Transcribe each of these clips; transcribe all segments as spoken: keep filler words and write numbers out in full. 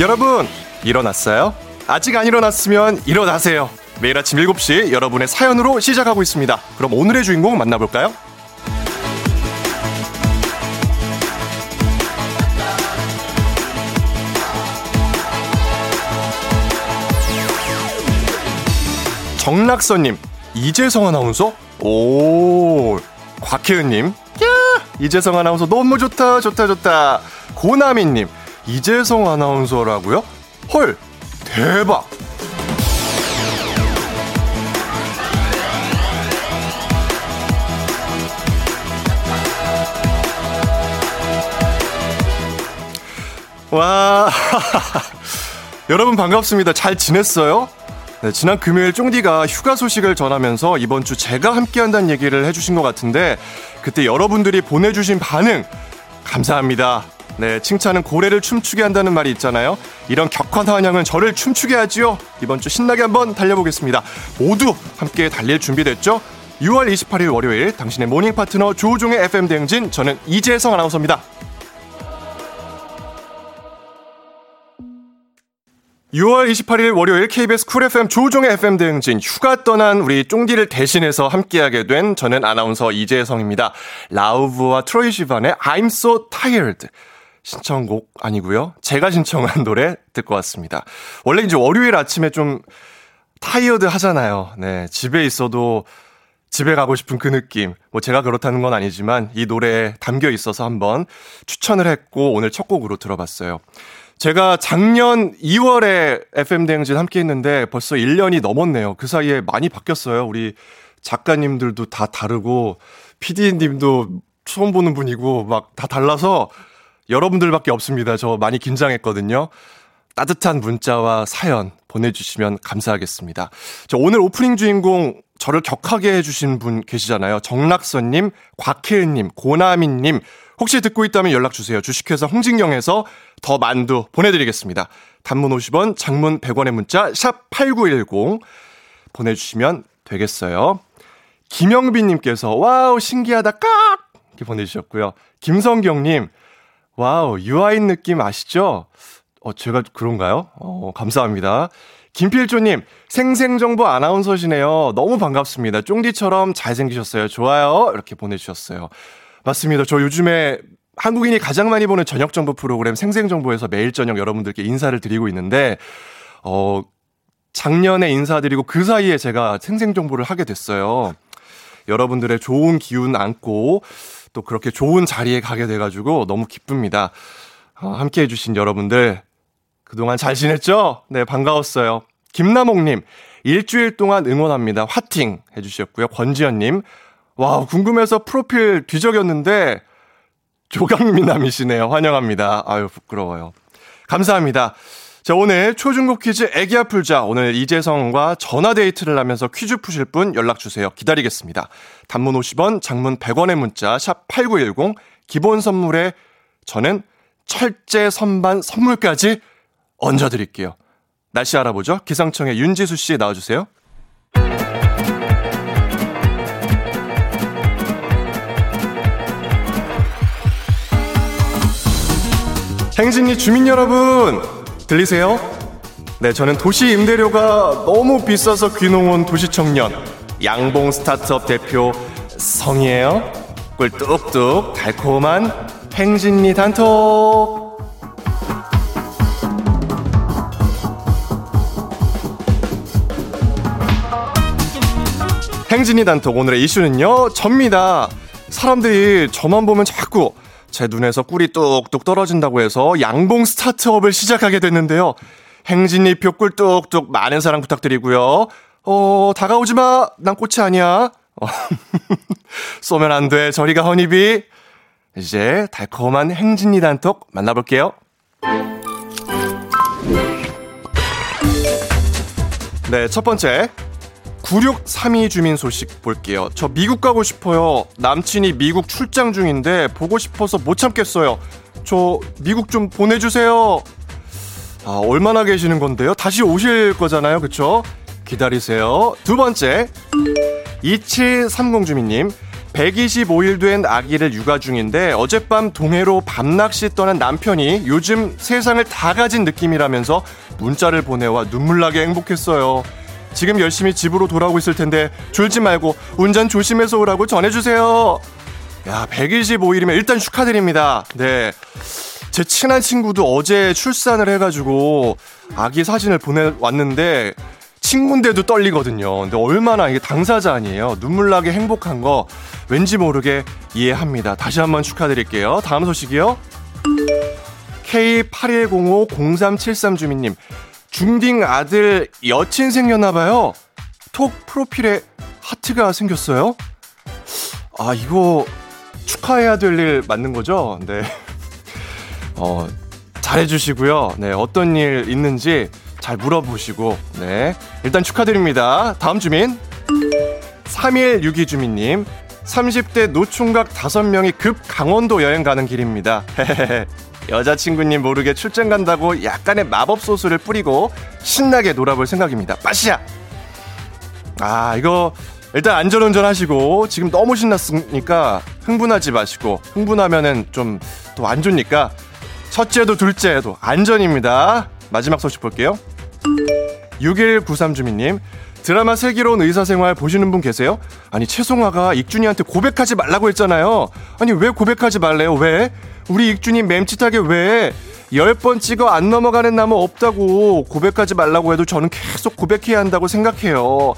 여러분 일어났어요? 아직 안 일어났으면 일어나세요. 매일 아침 일곱 시 여러분의 사연으로 시작하고 있습니다. 그럼 오늘의 주인공 만나볼까요? 정락선님, 이재성 아나운서? 오, 곽혜은님, 야, 이재성 아나운서 너무 좋다 좋다 좋다. 고나미님, 이재성 아나운서라고요? 헐, 대박! 와, 여러분 반갑습니다. 잘 지냈어요? 네, 지난 금요일 쫑디가 휴가 소식을 전하면서 이번 주 제가 함께한다는 얘기를 해주신 것 같은데, 그때 여러분들이 보내주신 반응 감사합니다. 네, 칭찬은 고래를 춤추게 한다는 말이 있잖아요. 이런 격한 환영은 저를 춤추게 하지요. 이번 주 신나게 한번 달려보겠습니다. 모두 함께 달릴 준비됐죠? 유월 이십팔일 월요일, 당신의 모닝 파트너 조우종의 에프엠 대행진, 저는 이재성 아나운서입니다. 유월 이십팔일 월요일 케이비에스 쿨 에프엠 조우종의 에프엠 대행진, 휴가 떠난 우리 쫑디를 대신해서 함께하게 된 저는 아나운서 이재성입니다. 라우브와 트로이 시반의 I'm so tired. 신청곡 아니고요, 제가 신청한 노래 듣고 왔습니다. 원래 이제 월요일 아침에 좀 타이어드 하잖아요. 네, 집에 있어도 집에 가고 싶은 그 느낌. 뭐 제가 그렇다는 건 아니지만 이 노래에 담겨 있어서 한번 추천을 했고 오늘 첫 곡으로 들어봤어요. 제가 작년 이월에 에프엠 대행진 함께 했는데 벌써 일 년이 넘었네요. 그 사이에 많이 바뀌었어요. 우리 작가님들도 다 다르고 피디님도 처음 보는 분이고 막 다 달라서 여러분들밖에 없습니다. 저 많이 긴장했거든요. 따뜻한 문자와 사연 보내주시면 감사하겠습니다. 저 오늘 오프닝 주인공, 저를 격하게 해주신 분 계시잖아요. 정락선님, 곽혜은님, 고나민님, 혹시 듣고 있다면 연락주세요. 주식회사 홍진경에서 더 만두 보내드리겠습니다. 단문 오십 원, 장문 백 원의 문자 샵 팔구일공 보내주시면 되겠어요. 김영빈님께서 와우 신기하다 깍 이렇게 보내주셨고요. 김성경님, 와우 유아인 느낌 아시죠? 어, 제가 그런가요? 어, 감사합니다. 김필조님, 생생정보 아나운서시네요. 너무 반갑습니다. 쫑디처럼 잘생기셨어요. 좋아요. 이렇게 보내주셨어요. 맞습니다. 저 요즘에 한국인이 가장 많이 보는 저녁정보 프로그램 생생정보에서 매일 저녁 여러분들께 인사를 드리고 있는데, 어, 작년에 인사드리고 그 사이에 제가 생생정보를 하게 됐어요. 여러분들의 좋은 기운 안고 또 그렇게 좋은 자리에 가게 돼가지고 너무 기쁩니다. 어, 함께해 주신 여러분들 그동안 잘 지냈죠? 네, 반가웠어요. 김남옥님, 일주일 동안 응원합니다. 화팅 해주셨고요. 권지현님, 와우, 궁금해서 프로필 뒤적였는데 조각미남이시네요. 환영합니다. 아유, 부끄러워요. 감사합니다. 자, 오늘 초중고 퀴즈 애기야 풀자. 오늘 이재성과 전화데이트를 하면서 퀴즈 푸실 분 연락주세요. 기다리겠습니다. 단문 오십 원, 장문 백 원의 문자 샵 팔구일공, 기본 선물에 저는 철제 선반 선물까지 얹어드릴게요. 날씨 알아보죠. 기상청의 윤지수 씨 나와주세요. 행진리 주민 여러분, 들리세요? 네, 저는 도시 임대료가 너무 비싸서 귀농 온 도시 청년, 양봉 스타트업 대표 성이에요. 꿀뚝뚝 달콤한 행진리 단톡. 행진리 단톡, 오늘의 이슈는요, 접니다. 사람들이 저만 보면 자꾸 제 눈에서 꿀이 뚝뚝 떨어진다고 해서 양봉 스타트업을 시작하게 됐는데요. 행진리 표 꿀 뚝뚝 많은 사랑 부탁드리고요. 어, 다가오지 마. 난 꽃이 아니야. 어, 쏘면 안 돼. 저리가 허니비. 이제 달콤한 행진리 단톡 만나볼게요. 네, 첫 번째. 구육삼이 주민 소식 볼게요. 저 미국 가고 싶어요. 남친이 미국 출장 중인데 보고 싶어서 못 참겠어요. 저 미국 좀 보내주세요. 아, 얼마나 계시는 건데요? 다시 오실 거잖아요, 그쵸? 기다리세요. 두 번째, 이칠삼공 주민님, 백이십오일 된 아기를 육아 중인데 어젯밤 동해로 밤낚시 떠난 남편이 요즘 세상을 다 가진 느낌이라면서 문자를 보내와 눈물나게 행복했어요. 지금 열심히 집으로 돌아오고 있을 텐데 졸지 말고 운전 조심해서 오라고 전해주세요. 야, 백이십오일이면 일단 축하드립니다. 네, 제 친한 친구도 어제 출산을 해가지고 아기 사진을 보내왔는데 친구인데도 떨리거든요. 근데 얼마나 이게 당사자 아니에요. 눈물나게 행복한 거 왠지 모르게 이해합니다. 다시 한번 축하드릴게요. 다음 소식이요. 케이 팔일공오 공삼칠삼 주민님, 중딩 아들 여친 생겼나봐요. 톡 프로필에 하트가 생겼어요. 아, 이거 축하해야 될 일 맞는 거죠? 네. 어, 잘해주시고요. 네, 어떤 일 있는지 잘 물어보시고, 네, 일단 축하드립니다. 다음 주민, 삼일육이 주민님, 삼십대 노총각 다섯 명이 급 강원도 여행 가는 길입니다. 여자친구님 모르게 출장 간다고 약간의 마법 소스를 뿌리고 신나게 놀아볼 생각입니다. 빠시야! 아, 이거 일단 안전운전 하시고, 지금 너무 신났으니까 흥분하지 마시고, 흥분하면은 좀 또 안 좋으니까 첫째도 둘째도 안전입니다. 마지막 소식 볼게요. 육일구삼 주민님, 드라마 슬기로운 의사생활 보시는 분 계세요? 아니, 최송아가 익준이한테 고백하지 말라고 했잖아요. 아니, 왜 고백하지 말래요? 왜? 우리 익준이 맴칫하게 왜? 열 번 찍어 안 넘어가는 나무 없다고. 고백하지 말라고 해도 저는 계속 고백해야 한다고 생각해요.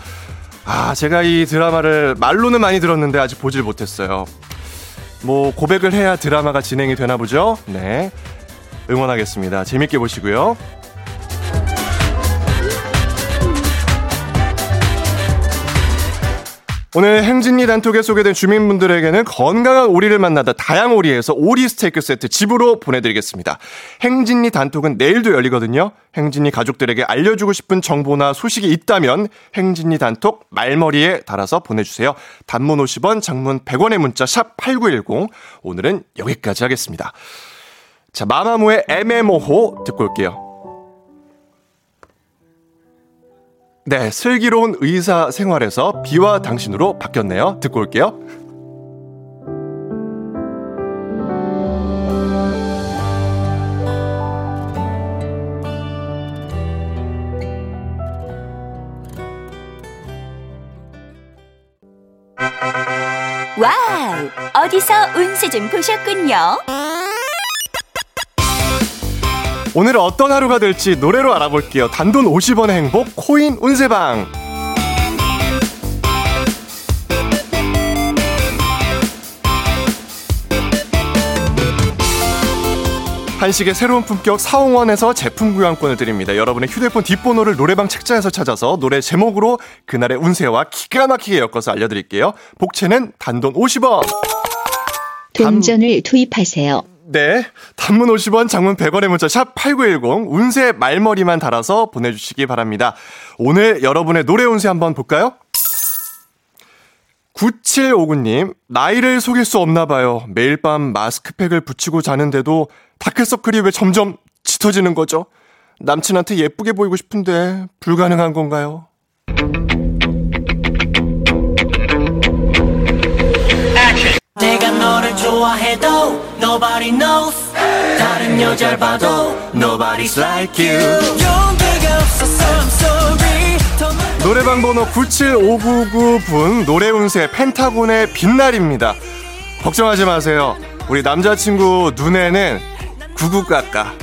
아, 제가 이 드라마를 말로는 많이 들었는데 아직 보질 못했어요. 뭐 고백을 해야 드라마가 진행이 되나 보죠? 네, 응원하겠습니다. 재밌게 보시고요. 오늘 행진리 단톡에 소개된 주민분들에게는 건강한 오리를 만나다 다양오리에서 오리 스테이크 세트 집으로 보내드리겠습니다. 행진리 단톡은 내일도 열리거든요. 행진리 가족들에게 알려주고 싶은 정보나 소식이 있다면 행진리 단톡 말머리에 달아서 보내주세요. 단문 오십 원, 장문 백 원의 문자 샵 팔구일공. 오늘은 여기까지 하겠습니다. 자, 마마무의 엠엠오호 듣고 올게요. 네, 슬기로운 의사 생활에서 비와 당신으로 바뀌었네요. 듣고 올게요. 와우, 어디서 운세 좀 보셨군요. 오늘 어떤 하루가 될지 노래로 알아볼게요. 단돈 오십 원의 행복, 코인 운세방. 한식의 새로운 품격 사홍원에서 제품 구현권을 드립니다. 여러분의 휴대폰 뒷번호를 노래방 책자에서 찾아서 노래 제목으로 그날의 운세와 기가 막히게 엮어서 알려드릴게요. 복채는 단돈 오십 원. 동전을 투입하세요. 네, 단문 오십 원, 장문 백 원의 문자 샵 팔구일공, 운세 말머리만 달아서 보내주시기 바랍니다. 오늘 여러분의 노래 운세 한번 볼까요? 구칠오구님, 나이를 속일 수 없나 봐요. 매일 밤 마스크팩을 붙이고 자는데도 다크서클이 왜 점점 짙어지는 거죠? 남친한테 예쁘게 보이고 싶은데 불가능한 건가요? 내가 너를 좋아해도 nobody knows. Hey. 다른 여자를 봐도 nobody's like you. 용기가 없어서 I'm sorry. 노래방 번호 구칠오구구 분, 노래 운세 펜타곤의 빛날입니다. 걱정하지 마세요. 우리 남자친구 눈에는 구구까까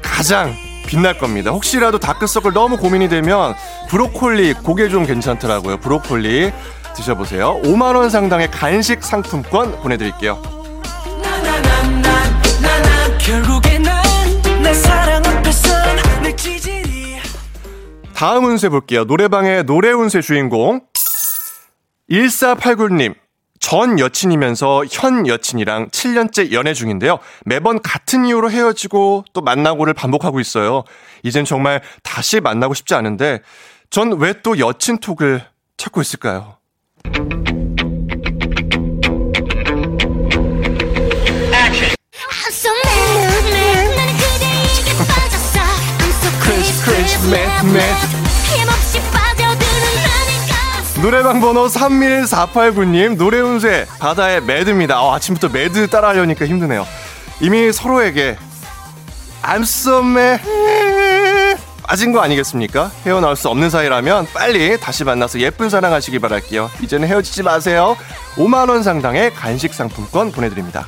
가장 빛날 겁니다. 혹시라도 다크서클 너무 고민이 되면 브로콜리, 그게 좀 괜찮더라고요. 브로콜리 드셔보세요. 오만 원 상당의 간식 상품권 보내드릴게요. 다음 운세 볼게요. 노래방의 노래 운세 주인공 일사팔구님, 전 여친이면서 현 여친이랑 칠 년째 연애 중인데요. 매번 같은 이유로 헤어지고 또 만나고를 반복하고 있어요. 이젠 정말 다시 만나고 싶지 않은데 전 왜 또 여친 톡을 찾고 있을까요? 노래방 번호 삼일사팔구님 노래운세 바다의 매드입니다. 어, 아침부터 매드 따라하려니까 힘드네요. 이미 서로에게 I'm so mad 빠진 거 아니겠습니까? 헤어나올 수 없는 사이라면 빨리 다시 만나서 예쁜 사랑하시기 바랄게요. 이제는 헤어지지 마세요. 오만 원 상당의 간식 상품권 보내드립니다.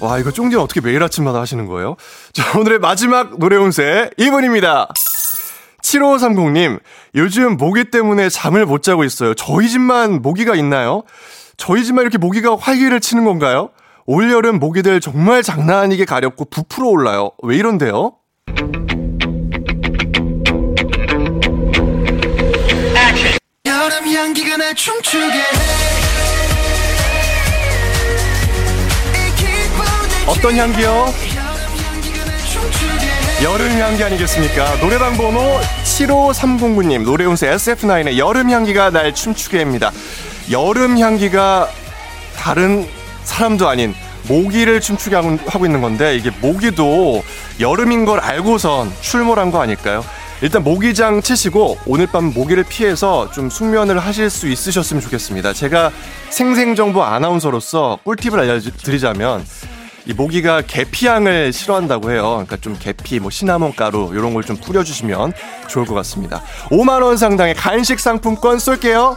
와, 이거 쫑디는 어떻게 매일 아침마다 하시는 거예요? 자, 오늘의 마지막 노래운세 이 분입니다. 칠오삼공님 요즘 모기 때문에 잠을 못 자고 있어요. 저희 집만 모기가 있나요? 저희 집만 이렇게 모기가 활기를 치는 건가요? 올여름 모기들 정말 장난 아니게 가렵고 부풀어 올라요. 왜 이런데요? 여름 향기가 날 춤추게 해. 어떤 향기요? 여름 향기 아니겠습니까? 노래방 번호 칠오삼공구님 노래운세 에스에프나인의 여름 향기가 날 춤추게 합니다. 여름 향기가 다른 사람도 아닌 모기를 춤추게 하고 있는 건데, 이게 모기도 여름인 걸 알고선 출몰한 거 아닐까요? 일단 모기장 치시고 오늘 밤 모기를 피해서 좀 숙면을 하실 수 있으셨으면 좋겠습니다. 제가 생생정보 아나운서로서 꿀팁을 알려드리자면, 이 모기가 계피향을 싫어한다고 해요. 그러니까 좀 계피, 뭐 시나몬 가루 이런 걸 좀 뿌려주시면 좋을 것 같습니다. 오만 원 상당의 간식 상품권 쏠게요.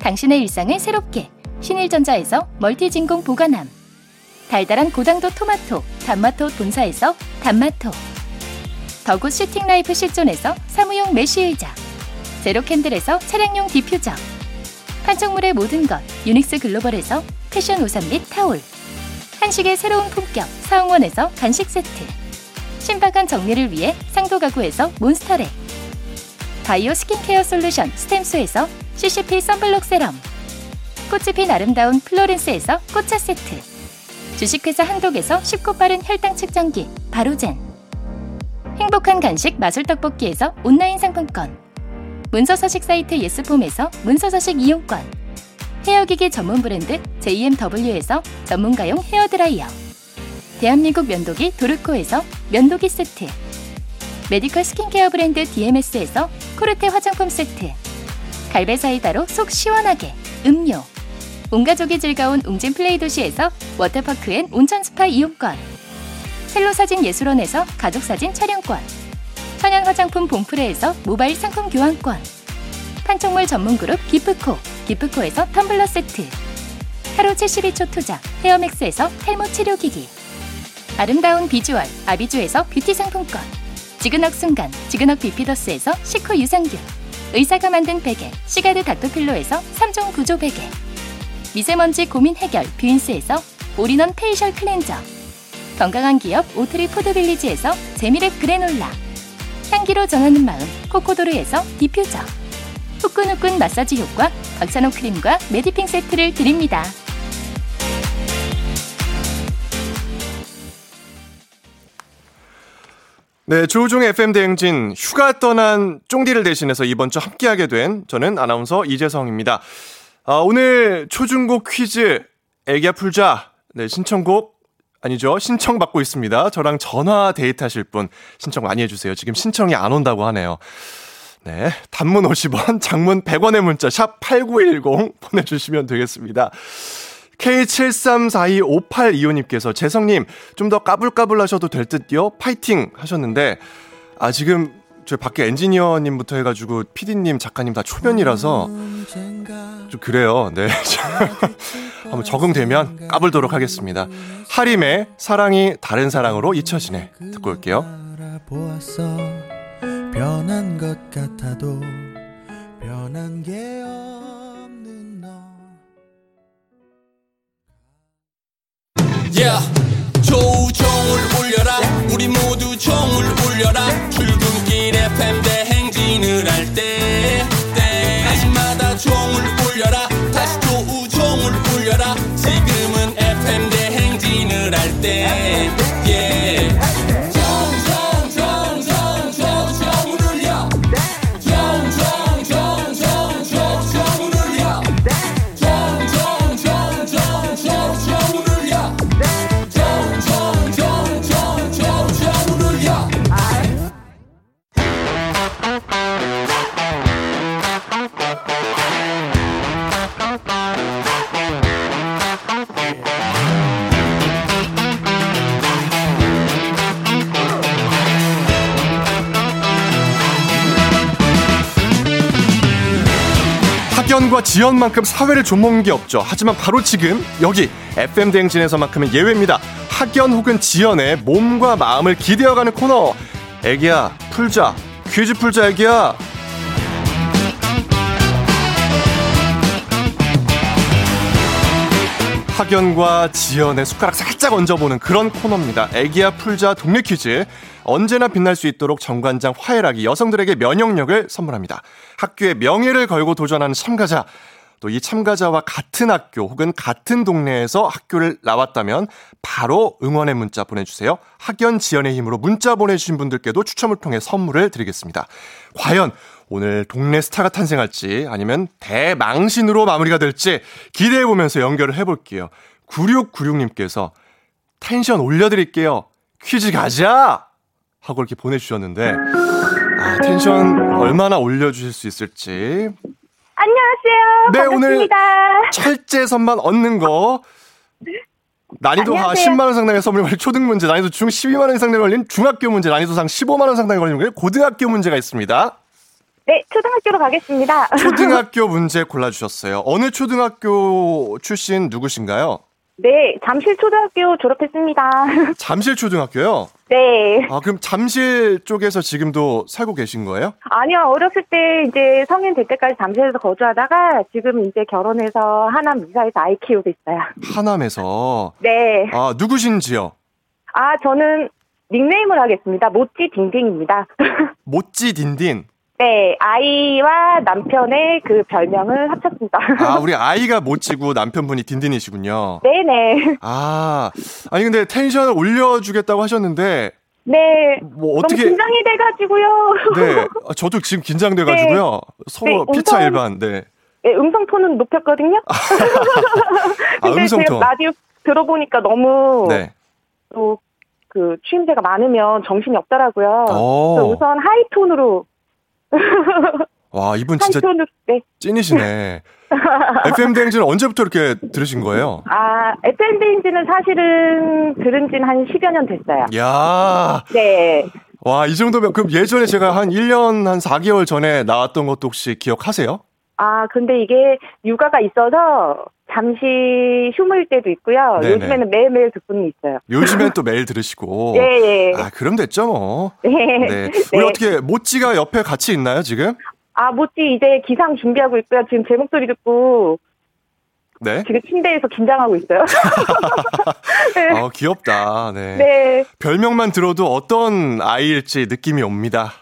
당신의 일상을 새롭게 신일전자에서 멀티진공 보관함, 달달한 고당도 토마토 단마토 본사에서 단마토, 더굿 시팅라이프 시존에서 사무용 메쉬의자, 제로캔들에서 차량용 디퓨저, 판촉물의 모든 것 유닉스 글로벌에서 패션 우산 및 타올, 한식의 새로운 품격 사홍원에서 간식 세트, 신박한 정리를 위해 상도 가구에서 몬스터랙, 바이오 스킨케어 솔루션 스템수에서 씨씨피 선블록 세럼, 꽃이 핀 아름다운 플로렌스에서 꽃차 세트, 주식회사 한독에서 쉽고 빠른 혈당 측정기 바로젠, 행복한 간식 마술 떡볶이에서 온라인 상품권, 문서서식 사이트 예스폼에서 문서서식 이용권, 헤어기기 전문 브랜드 제이엠더블유에서 전문가용 헤어드라이어, 대한민국 면도기 도르코에서 면도기 세트, 메디컬 스킨케어 브랜드 디엠에스에서 코르테 화장품 세트, 갈베사이다로 속 시원하게 음료, 온가족이 즐거운 웅진플레이 도시에서 워터파크 앤 온천스파 이용권, 셀로사진예술원에서 가족사진 촬영권, 천연화장품 봉프레에서 모바일 상품 교환권, 판촉물 전문그룹 기프코 기프코에서 텀블러 세트, 하루 칠십이 초 투자 헤어맥스에서 탈모 치료기기, 아름다운 비주얼 아비주에서 뷰티 상품권, 지그넉 순간 지그넉 비피더스에서 식후 유산균, 의사가 만든 베개 시가드 닥터필로에서 삼 종 구조 베개, 미세먼지 고민 해결 뷰인스에서 올인원 페이셜 클렌저, 건강한 기업 오트리 포드빌리지에서 재미랩 그래놀라, 향기로 정하는 마음 코코도르에서 디퓨저, 후끈후끈 마사지 효과 박찬호 크림과 메디핑 세트를 드립니다. 네, 조우종의 에프엠 대행진 휴가 떠난 쫑디를 대신해서 이번 주 함께하게 된 저는 아나운서 이재성입니다. 아, 오늘 초중고 퀴즈 애기야 풀자 네, 신청곡 아니죠. 신청 받고 있습니다. 저랑 전화 데이트하실 분 신청 많이 해주세요. 지금 신청이 안 온다고 하네요. 네, 단문 오십 원, 장문 백 원의 문자 샵 팔구일공 보내주시면 되겠습니다. 케이 칠삼사이오팔이오님께서 재성님 좀 더 까불까불 하셔도 될 듯요? 파이팅 하셨는데, 아 지금 저희 밖에 엔지니어님부터 해가지고 피디님, 작가님 다 초면이라서 좀 그래요. 네. 한번 적응되면 까불도록 하겠습니다. 하림의 사랑이 다른 사랑으로 잊혀지네 듣고 올게요. 변한 것 같아도 변한 게 없는 너. Yeah, 조우종을 울려라. 우리 모두 종을 울려라. 출근길 에프엠 대행진을 할 때 때마다 종을 울려라. 다시 조우종을 울려라. 지금은 에프엠 대행진을 할 때. Yeah. 학연과 지연만큼 사회를 좀먹는 게 없죠. 하지만 바로 지금 여기 에프엠 대행진에서만큼은 예외입니다. 학연 혹은 지연의 몸과 마음을 기대어가는 코너. 애기야 풀자, 퀴즈 풀자 애기야. 학연과 지연의 숟가락 살짝 얹어보는 그런 코너입니다. 애기야 풀자 동네 퀴즈. 언제나 빛날 수 있도록 정관장 화해라기 여성들에게 면역력을 선물합니다. 학교의 명예를 걸고 도전하는 참가자, 또 이 참가자와 같은 학교 혹은 같은 동네에서 학교를 나왔다면 바로 응원의 문자 보내주세요. 학연 지연의 힘으로 문자 보내주신 분들께도 추첨을 통해 선물을 드리겠습니다. 과연 오늘 동네 스타가 탄생할지 아니면 대망신으로 마무리가 될지 기대해보면서 연결을 해볼게요. 구육구육 님께서 텐션 올려드릴게요. 퀴즈 가자! 하고 이렇게 보내주셨는데, 아, 텐션 얼마나 올려주실 수 있을지. 안녕하세요. 네, 반갑습니다. 오늘 철제 선만 얻는 거. 난이도 하 십만 원 상당의 선물 걸린 초등 문제, 난이도 중 십이만 원 이상 걸린 중학교 문제, 난이도 상 십오만 원 상당의 걸린 고등학교 문제가 있습니다. 네, 초등학교로 가겠습니다. 초등학교 문제 골라주셨어요. 어느 초등학교 출신 누구신가요? 네, 잠실초등학교 졸업했습니다. 잠실초등학교요? 네. 아, 그럼 잠실 쪽에서 지금도 살고 계신 거예요? 아니요, 어렸을 때 이제 성인 될 때까지 잠실에서 거주하다가 지금 이제 결혼해서 하남 미사에서 아이 키우고 있어요. 하남에서? 네. 아, 누구신지요? 아, 저는 닉네임을 하겠습니다. 모찌딘딘입니다. 모찌딘딘? 네, 아이와 남편의 그 별명을 합쳤습니다. 아, 우리 아이가 모찌고 남편분이 딘딘이시군요. 네네. 아, 아니 근데 텐션을 올려주겠다고 하셨는데. 네. 뭐 어떻게? 너무 긴장이 돼가지고요. 네, 저도 지금 긴장돼가지고요. 네. 서로 네, 피차 일반. 네. 네, 음성톤은 높였거든요. 아, 음성톤. 근데 라디오 들어보니까 너무. 네. 또 그 취임새가 많으면 정신이 없더라고요. 그래서 우선 하이톤으로. 와, 이분 진짜 하이톤으로, 네. 찐이시네. 에프엠 대행진은 언제부터 이렇게 들으신 거예요? 아, 에프엠 대행진은 사실은 들은 지는 한 십여 년 됐어요. 야, 네. 와, 이 정도면 그럼 예전에 제가 한 일 년 한 사 개월 전에 나왔던 것도 혹시 기억하세요? 아, 근데 이게 육아가 있어서 잠시 휴무일 때도 있고요. 네네. 요즘에는 매일매일 듣고는 있어요. 요즘엔 또 매일 들으시고. 네. 아, 그럼 됐죠 뭐. 네. 네. 우리 네. 어떻게 모찌가 옆에 같이 있나요 지금? 아, 모찌 이제 기상 준비하고 있고요. 지금 제 목소리 듣고. 네. 지금 침대에서 긴장하고 있어요. 네. 어, 귀엽다. 네. 네. 별명만 들어도 어떤 아이일지 느낌이 옵니다.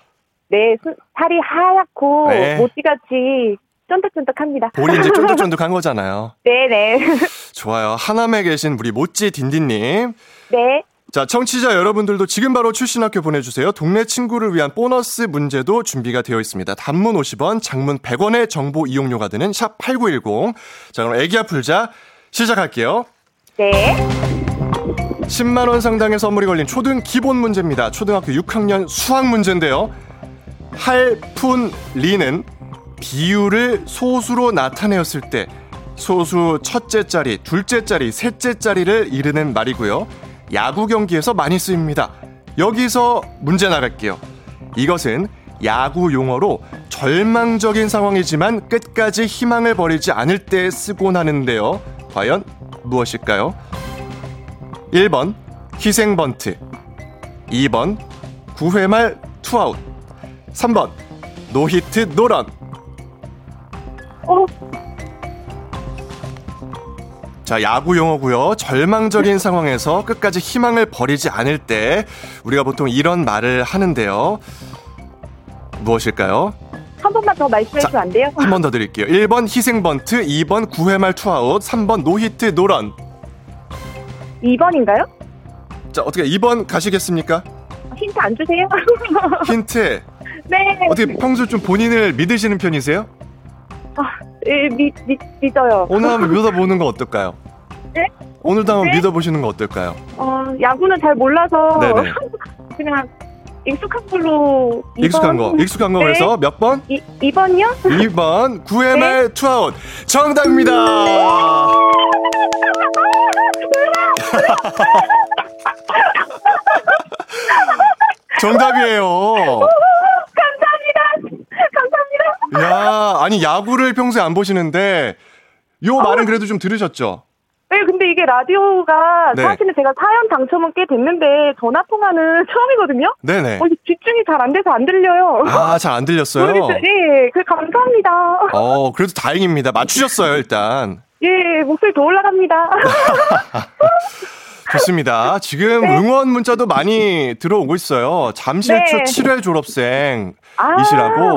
네. 살이 하얗고 네. 모찌같이. 쫀득쫀득합니다. 본인 이제 쫀득쫀득한 거잖아요. 네네. 좋아요. 하남에 계신 우리 모찌딘딘님. 네. 자, 청취자 여러분들도 지금 바로 출신 학교 보내주세요. 동네 친구를 위한 보너스 문제도 준비가 되어 있습니다. 단문 오십 원, 장문 백 원의 정보 이용료가 드는 샵 팔구일공. 자, 그럼 애기야 풀자 시작할게요. 네. 십만 원 상당의 선물이 걸린 초등 기본 문제입니다. 초등학교 육 학년 수학 문제인데요. 할푼리는 비율을 소수로 나타내었을 때 소수 첫째 자리, 둘째 자리, 셋째 자리를 이르는 말이고요. 야구 경기에서 많이 쓰입니다. 여기서 문제 나갈게요. 이것은 야구 용어로 절망적인 상황이지만 끝까지 희망을 버리지 않을 때 쓰곤 하는데요. 과연 무엇일까요? 일 번 희생번트, 이 번 구 회 말 투아웃, 삼 번 노히트 노런. 어? 자, 야구 용어고요. 절망적인 상황에서 끝까지 희망을 버리지 않을 때 우리가 보통 이런 말을 하는데요. 무엇일까요? 한 번만 더 말씀해 주면 안 돼요? 한 번 더 드릴게요. 일 번 희생번트, 이 번 구 회 말 투아웃, 삼 번 노히트 노런. 이 번인가요? 자, 어떻게 이 번 가시겠습니까? 힌트 안 주세요? 힌트? 네. 어떻게 평소 좀 본인을 믿으시는 편이세요? 아, 예, 믿, 믿, 믿어요. 오늘 한번 믿어보는 거 어떨까요? 네? 오늘도 한번 네? 믿어보시는 거 어떨까요? 어, 야구는 잘 몰라서 네네. 그냥 익숙한 걸로 이 번. 익숙한 거, 익숙한 거. 네. 그래서 몇 번? 이, 이 번이요? 이 번 구 회 말 투아웃 정답입니다. 정답이에요. 감사합니다. 감사합니다. 야, 아니 야구를 평소에 안 보시는데 요 말은 어, 그래도 좀 들으셨죠? 네, 근데 이게 라디오가 네. 사실은 제가 사연 당첨은 꽤 됐는데 전화 통화는 처음이거든요. 네네. 어, 집중이 잘 안 돼서 안 들려요. 아, 잘 안 들렸어요? 모르겠어요. 네, 그 감사합니다. 어, 그래도 다행입니다. 맞추셨어요, 일단. 예, 목소리 더 올라갑니다. 좋습니다. 지금 네. 응원 문자도 많이 들어오고 있어요. 잠실초 네. 칠 회 졸업생이시라고.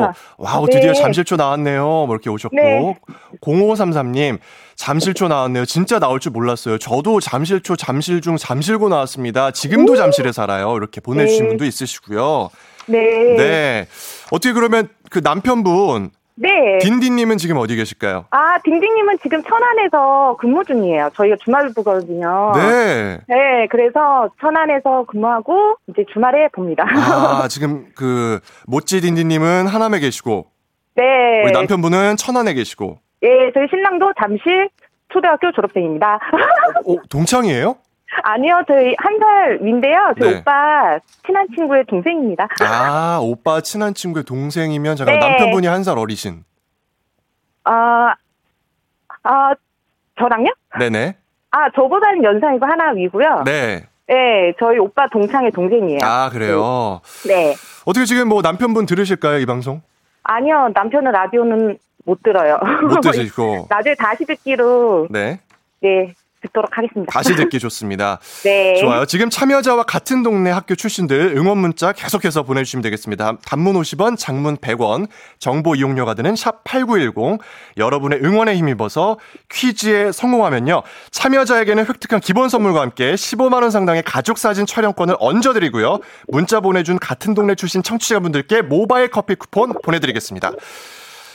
아~ 와우, 드디어 네. 잠실초 나왔네요. 뭐 이렇게 오셨고. 네. 공오삼삼 님, 잠실초 나왔네요. 진짜 나올 줄 몰랐어요. 저도 잠실초, 잠실중, 잠실고 나왔습니다. 지금도 잠실에 살아요. 이렇게 보내주신 네. 분도 있으시고요. 네. 네. 어떻게 그러면 그 남편분. 네. 딘딘님은 지금 어디 계실까요? 아, 딘딘님은 지금 천안에서 근무 중이에요. 저희가 주말부거든요. 네. 네, 그래서 천안에서 근무하고 이제 주말에 봅니다. 아, 지금 그 모찌 딘딘님은 하남에 계시고, 네. 우리 남편분은 천안에 계시고. 예, 저희 신랑도 잠실 초등학교 졸업생입니다. 어, 동창이에요? 아니요, 저희 한 살 위인데요. 저희 네. 오빠 친한 친구의 동생입니다. 아, 오빠 친한 친구의 동생이면 제가 네. 남편분이 한 살 어리신. 아, 아, 저랑요? 네네. 아, 저보다는 연상이고 하나 위고요. 네. 네, 저희 오빠 동창의 동생이에요. 아, 그래요? 네. 어떻게 지금 뭐 남편분 들으실까요, 이 방송? 아니요, 남편은 라디오는 못 들어요. 못 들으시고. 나중에 다시 듣기로. 네. 네. 듣도록 하겠습니다. 다시 듣기 좋습니다. 네. 좋아요. 지금 참여자와 같은 동네 학교 출신들 응원 문자 계속해서 보내주시면 되겠습니다. 단문 오십 원, 장문 백 원, 정보 이용료가 드는 샵 팔구일공. 여러분의 응원에 힘입어서 퀴즈에 성공하면요. 참여자에게는 획득한 기본 선물과 함께 십오만 원 상당의 가족사진 촬영권을 얹어드리고요. 문자 보내준 같은 동네 출신 청취자분들께 모바일 커피 쿠폰 보내드리겠습니다.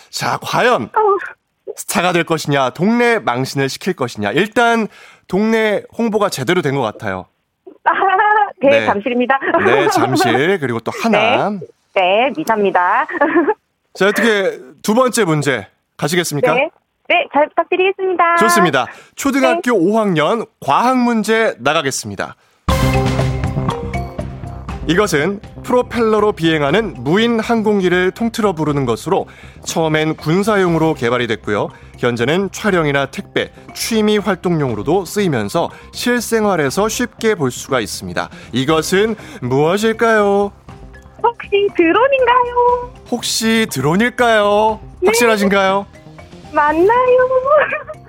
자, 과연... 어. 스타가 될 것이냐, 동네 망신을 시킬 것이냐. 일단 동네 홍보가 제대로 된 것 같아요. 아, 네, 네, 잠실입니다. 네, 잠실. 그리고 또 하남. 네, 네, 미사입니다. 자, 어떻게 두 번째 문제 가시겠습니까? 네, 네, 잘 부탁드리겠습니다. 좋습니다. 초등학교 네. 오 학년 과학 문제 나가겠습니다. 이것은 프로펠러로 비행하는 무인 항공기를 통틀어 부르는 것으로 처음엔 군사용으로 개발이 됐고요. 현재는 촬영이나 택배, 취미 활동용으로도 쓰이면서 실생활에서 쉽게 볼 수가 있습니다. 이것은 무엇일까요? 혹시 드론인가요? 혹시 드론일까요? 네. 확실하신가요? 맞나요?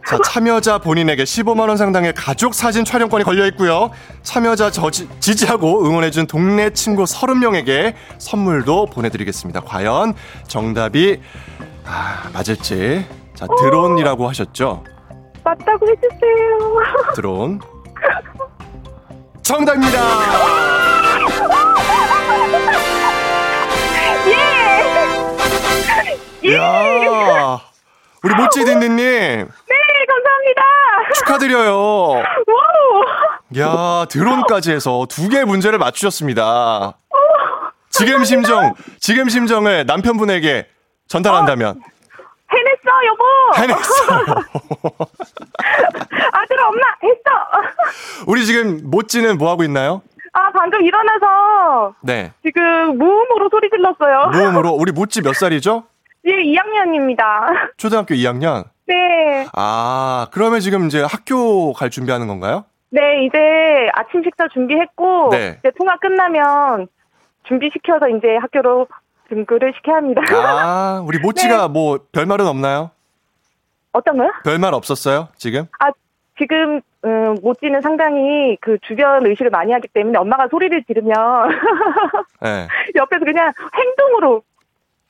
자, 참여자 본인에게 십오만 원 상당의 가족 사진 촬영권이 걸려있고요. 참여자 저지, 지지하고 응원해준 동네 친구 삼십 명에게 선물도 보내드리겠습니다. 과연 정답이 아, 맞을지. 자, 드론이라고 하셨죠? 맞다고 해주세요. 드론 정답입니다. 예! 예! 이야, 우리 모찌디님. 네, 감사합니다. 축하드려요. 와우. 야, 드론까지 해서 두 개의 문제를 맞추셨습니다. 오, 지금 감사합니다. 심정, 지금 심정을 남편분에게 전달한다면. 어, 해냈어, 여보. 해냈어. 아들아, 엄마, 했어. 우리 지금 모찌는 뭐 하고 있나요? 아, 방금 일어나서 네. 지금 무음으로 소리 질렀어요. 무음으로? 우리 모찌 몇 살이죠? 예, 이 학년입니다. 초등학교 이 학년? 네. 아, 그러면 지금 이제 학교 갈 준비하는 건가요? 네, 이제 아침 식사 준비했고 네. 이제 통화 끝나면 준비시켜서 이제 학교로 등교를 시켜야 합니다. 아, 우리 모찌가 네. 뭐 별말은 없나요? 어떤 거요? 별말 없었어요, 지금? 아, 지금 음, 모찌는 상당히 그 주변 의식을 많이 하기 때문에 엄마가 소리를 지르면 네. 옆에서 그냥 행동으로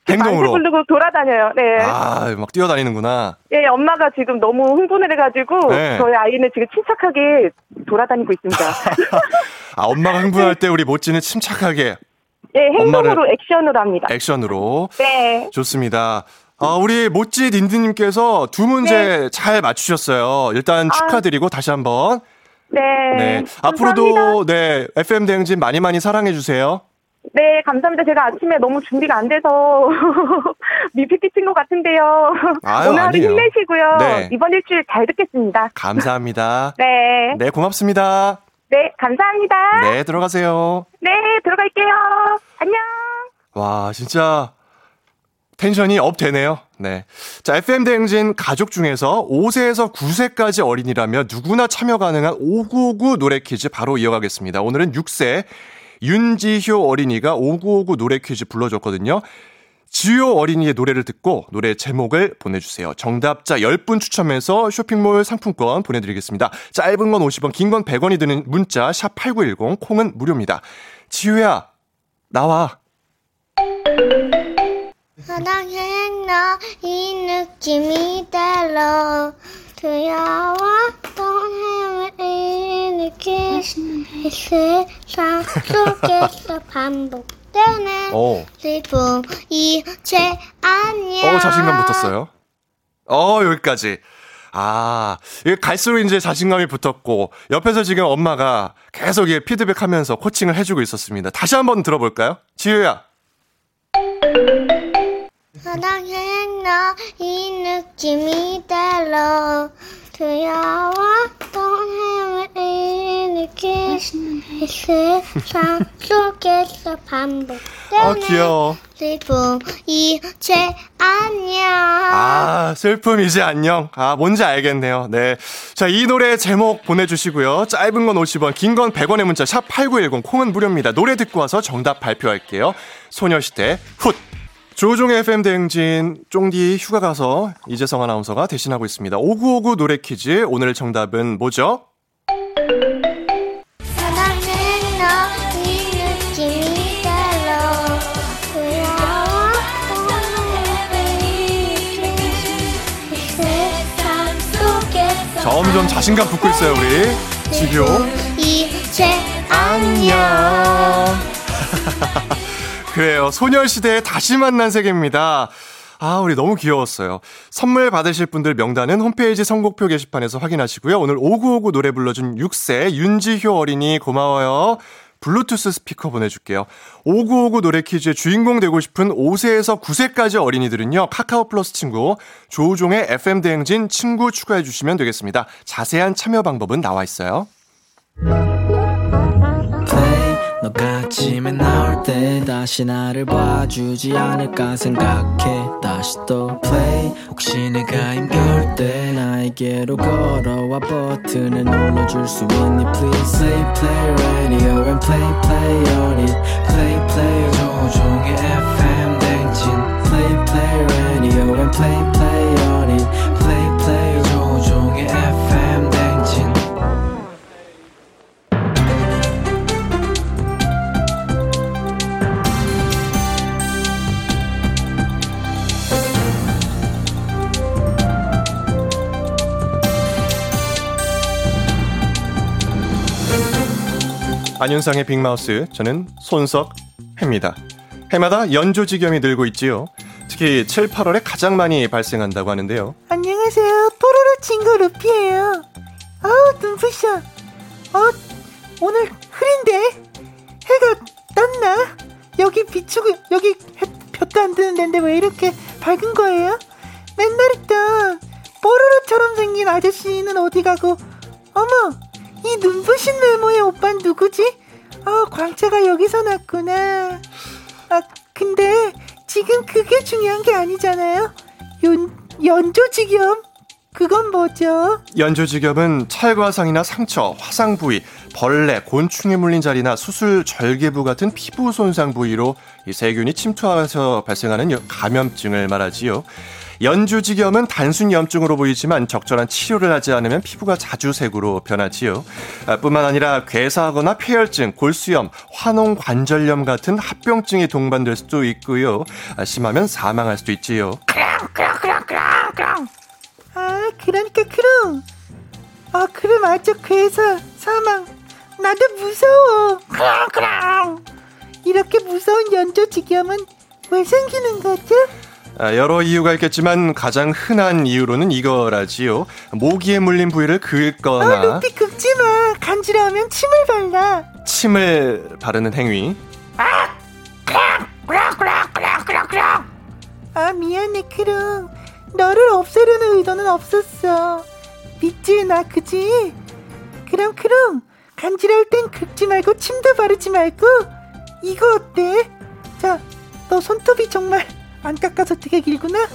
행동으로 부르고 돌아다녀요. 네. 아, 막 뛰어다니는구나. 예, 엄마가 지금 너무 흥분을 해가지고 네. 저희 아이는 지금 침착하게 돌아다니고 있습니다. 아, 엄마가 흥분할 때 우리 모찌는 침착하게. 예, 행동으로 액션으로 합니다. 액션으로. 네. 좋습니다. 아, 우리 모찌 딘드님께서 두 문제 네. 잘 맞추셨어요. 일단 축하드리고 아. 다시 한번. 네. 네. 감사합니다. 앞으로도 네 에프엠 대행진 많이 많이 사랑해 주세요. 네, 감사합니다. 제가 아침에 너무 준비가 안 돼서 미피 끼친 것 같은데요. 아유, 오늘 하루 힘내시고요. 네. 이번 일주일 잘 듣겠습니다. 감사합니다. 네. 네, 고맙습니다. 네, 감사합니다. 네, 들어가세요. 네, 들어갈게요. 안녕. 와, 진짜 텐션이 업 되네요. 네. 자, 에프엠 대행진 가족 중에서 오 세에서 구 세까지 어린이라며 누구나 참여 가능한 오구오구 노래 퀴즈 바로 이어가겠습니다. 오늘은 육 세. 윤지효 어린이가 오구오구 노래 퀴즈 불러줬거든요. 지효 어린이의 노래를 듣고 노래 제목을 보내주세요. 정답자 십 분 추첨해서 쇼핑몰 상품권 보내드리겠습니다. 짧은 건 오십 원, 긴 건 백 원이 드는 문자 샵팔구일공, 콩은 무료입니다. 지효야, 나와. 사랑해, 너 이 느낌이 달라. 두려웠던 힘을 이 느낌 세상 속에서 반복되는 슬픔 이제 아니야. 어, 자신감 붙었어요. 어, 여기까지. 아, 갈수록 이제 자신감이 붙었고 옆에서 지금 엄마가 계속 피드백하면서 코칭을 해주고 있었습니다. 다시 한번 들어볼까요? 지효야. 사랑해, 너 이 느낌이 달라. 두려웠던 힘을 이 느낌 세상 속에서 반복되는 아, 귀여워. 슬픔 이제 안녕. 아, 슬픔 이제 안녕. 아, 뭔지 알겠네요. 네. 자, 이 노래 제목 보내주시고요. 짧은 건 오십 원, 긴 건 백 원의 문자 샵 팔구일공, 콩은 무료입니다. 노래 듣고 와서 정답 발표할게요. 소녀시대 훗. 조우종의 에프엠 대행진, 쫑디 휴가 가서 이재성 아나운서가 대신하고 있습니다. 오구오구 노래 퀴즈, 오늘 정답은 뭐죠? 점점 자신감 붙고 있어요, 우리. 지효. 이제 안녕. 그래요. 소녀시대의 다시 만난 세계입니다. 아, 우리 너무 귀여웠어요. 선물 받으실 분들 명단은 홈페이지 선곡표 게시판에서 확인하시고요. 오늘 오구오구 노래 불러준 육 세 윤지효 어린이 고마워요. 블루투스 스피커 보내줄게요. 오구오구 노래 퀴즈의 주인공 되고 싶은 오 세에서 구 세까지 어린이들은요. 카카오 플러스 친구, 조우종의 에프엠 대행진 친구 추가해 주시면 되겠습니다. 자세한 참여 방법은 나와 있어요. 너가 아침에 나올 때 다시 나를 봐주지 않을까 생각해. 다시 또 play. 혹시 내가 힘겨울 때 나에게로 걸어와 버튼을 눌러줄 수 있니 please. Play play radio and play play on it. Play play 조종의 에프엠 댕진. Play play radio and play play on it. Play play 조종의 에프엠 댕진. 안윤상의 빅마우스, 저는 손석해입니다. 해마다 연조지겸이 늘고 있지요. 특히 칠, 팔월에 가장 많이 발생한다고 하는데요. 안녕하세요. 뽀로로 친구 루피예요. 아우, 눈부셔. 어, 오늘 흐린데? 해가 떴나? 여기 비추고 여기 해, 볕도 안 드는 데인데 왜 이렇게 밝은 거예요? 맨날 있던 뽀로로처럼 생긴 아저씨는 어디 가고. 어머! 이 눈부신 외모의 오빠는 누구지? 어, 광채가 여기서 났구나. 아, 근데 지금 그게 중요한 게 아니잖아요. 연, 연조직염 그건 뭐죠? 연조직염은 찰과상이나 상처, 화상 부위, 벌레, 곤충에 물린 자리나 수술, 절개부 같은 피부 손상 부위로 이 세균이 침투하면서 발생하는 감염증을 말하지요. 연조직염은 단순 염증으로 보이지만 적절한 치료를 하지 않으면 피부가 자주색으로 변하지요. 뿐만 아니라 괴사하거나 폐혈증, 골수염, 화농관절염 같은 합병증이 동반될 수도 있고요. 심하면 사망할 수도 있지요. 크롱 크롱 크롱 크롱 크롱. 아, 그러니까 크롱. 아, 그럼 아주 괴사, 사망. 나도 무서워. 크롱 크롱. 이렇게 무서운 연조직염은 왜 생기는 거죠? 여러 이유가 있겠지만 가장 흔한 이유로는 이거라지요. 모기에 물린 부위를 긁거나. 아, 높이 긁지 마. 간지러우면 침을 발라. 침을 바르는 행위. 아, 크롱, 크롱, 크롱, 크롱, 크롱. 아, 미안해, 크롱. 너를 없애려는 의도는 없었어. 믿지, 나, 그지? 그럼, 크롱. 간지러울 땐 긁지 말고 침도 바르지 말고. 이거 어때? 자, 너 손톱이 정말... 안 깎아서 되게 길구나.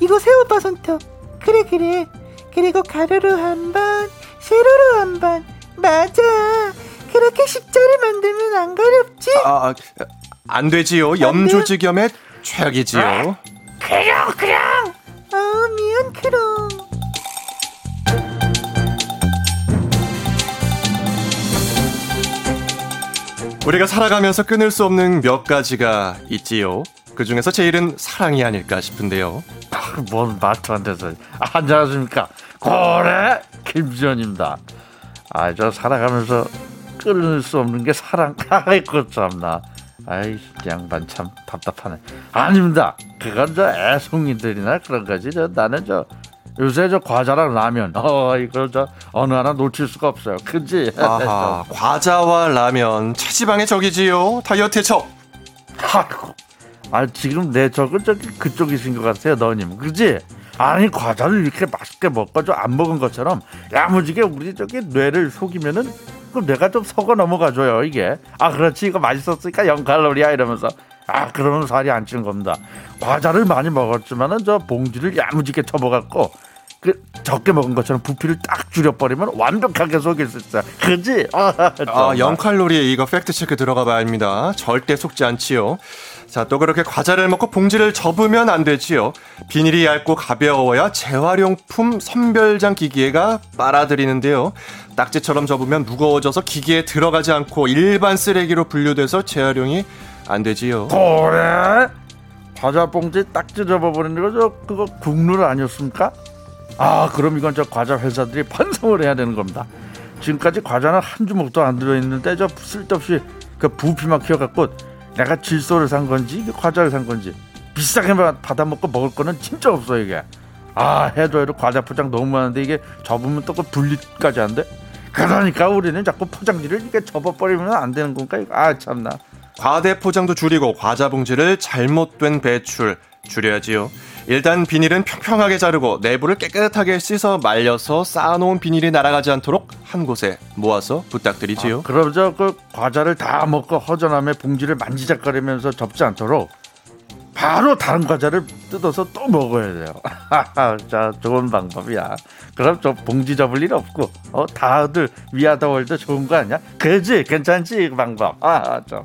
이거 새우빠 손톱. 그래 그래. 그리고 가로로 한 번, 세로로 한 번. 맞아. 그렇게 십자를 만들면 안 가렵지? 아, 안 되지요. 염조직염의 최악이지요. 아, 크롱 크롱. 아, 미안 크롱. 우리가 살아가면서 끊을 수 없는 몇 가지가 있지요. 그 중에서 제일은 사랑이 아닐까 싶은데요. 뭔 말도 안 돼서. 아, 안녕하십니까. 고래 김지현입니다. 아, 저 살아가면서 끊을 수 없는 게 사랑. 아이고 참나. 아이, 양반 참 답답하네. 아닙니다. 그건 저 애송이들이나 그런 거지. 저 나는 저 요새 저 과자랑 라면. 어, 이걸 저 어느 하나 놓칠 수가 없어요. 그지? 아하, 과자와 라면 체지방의 적이지요. 다이어트의 적. 아이고. 아, 지금 내 적은 저기 그쪽이신 것 같아요, 너님. 그지? 아니, 과자를 이렇게 맛있게 먹고 좀 안 먹은 것처럼 야무지게 우리 저기 뇌를 속이면은 그럼 내가 좀 속아 넘어가줘요, 이게. 아, 그렇지. 이거 맛있었으니까 영 칼로리야 이러면서. 아, 그러면 살이 안 찌는 겁니다. 과자를 많이 먹었지만은 저 봉지를 야무지게 쳐먹었고 그 적게 먹은 것처럼 부피를 딱 줄여버리면 완벽하게 속일 수 있어요. 그지? 아, 아, 영 칼로리에 이거 팩트체크 들어가 봐야 합니다. 절대 속지 않지요. 자, 또 그렇게 과자를 먹고 봉지를 접으면 안 되지요. 비닐이 얇고 가벼워야 재활용품 선별장 기계가 빨아들이는데요. 딱지처럼 접으면 무거워져서 기계에 들어가지 않고 일반 쓰레기로 분류돼서 재활용이 안 되지요. 그래? 과자 봉지 딱지 접어버리는 거죠? 그거 국룰 아니었습니까? 아, 그럼 이건 저 과자 회사들이 반성을 해야 되는 겁니다. 지금까지 과자는 한 주먹도 안 들어있는데 저 쓸데없이 그 부피만 키워갖고 내가 질소를 산 건지 과자를 산 건지 비싸게 받아먹고 먹을 거는 진짜 없어 이게. 아, 해도 해도 과자 포장 너무 많은데 이게 접으면 또 분리까지 안 돼. 그러니까 우리는 자꾸 포장지를 이렇게 접어버리면 안 되는 건가. 아, 참나. 과대 포장도 줄이고 과자 봉지를 잘못된 배출 줄여야지요. 일단 비닐은 평평하게 자르고 내부를 깨끗하게 씻어 말려서 쌓아놓은 비닐이 날아가지 않도록 한 곳에 모아서 부탁드리지요. 아, 그럼 저 그 과자를 다 먹고 허전함에 봉지를 만지작거리면서 접지 않도록 바로 다른 과자를 뜯어서 또 먹어야 돼요. 자, 좋은 방법이야. 그럼 저 봉지 접을 일 없고 어, 다들 위아더월드 좋은 거 아니야? 그지? 괜찮지 이 방법. 아, 좀.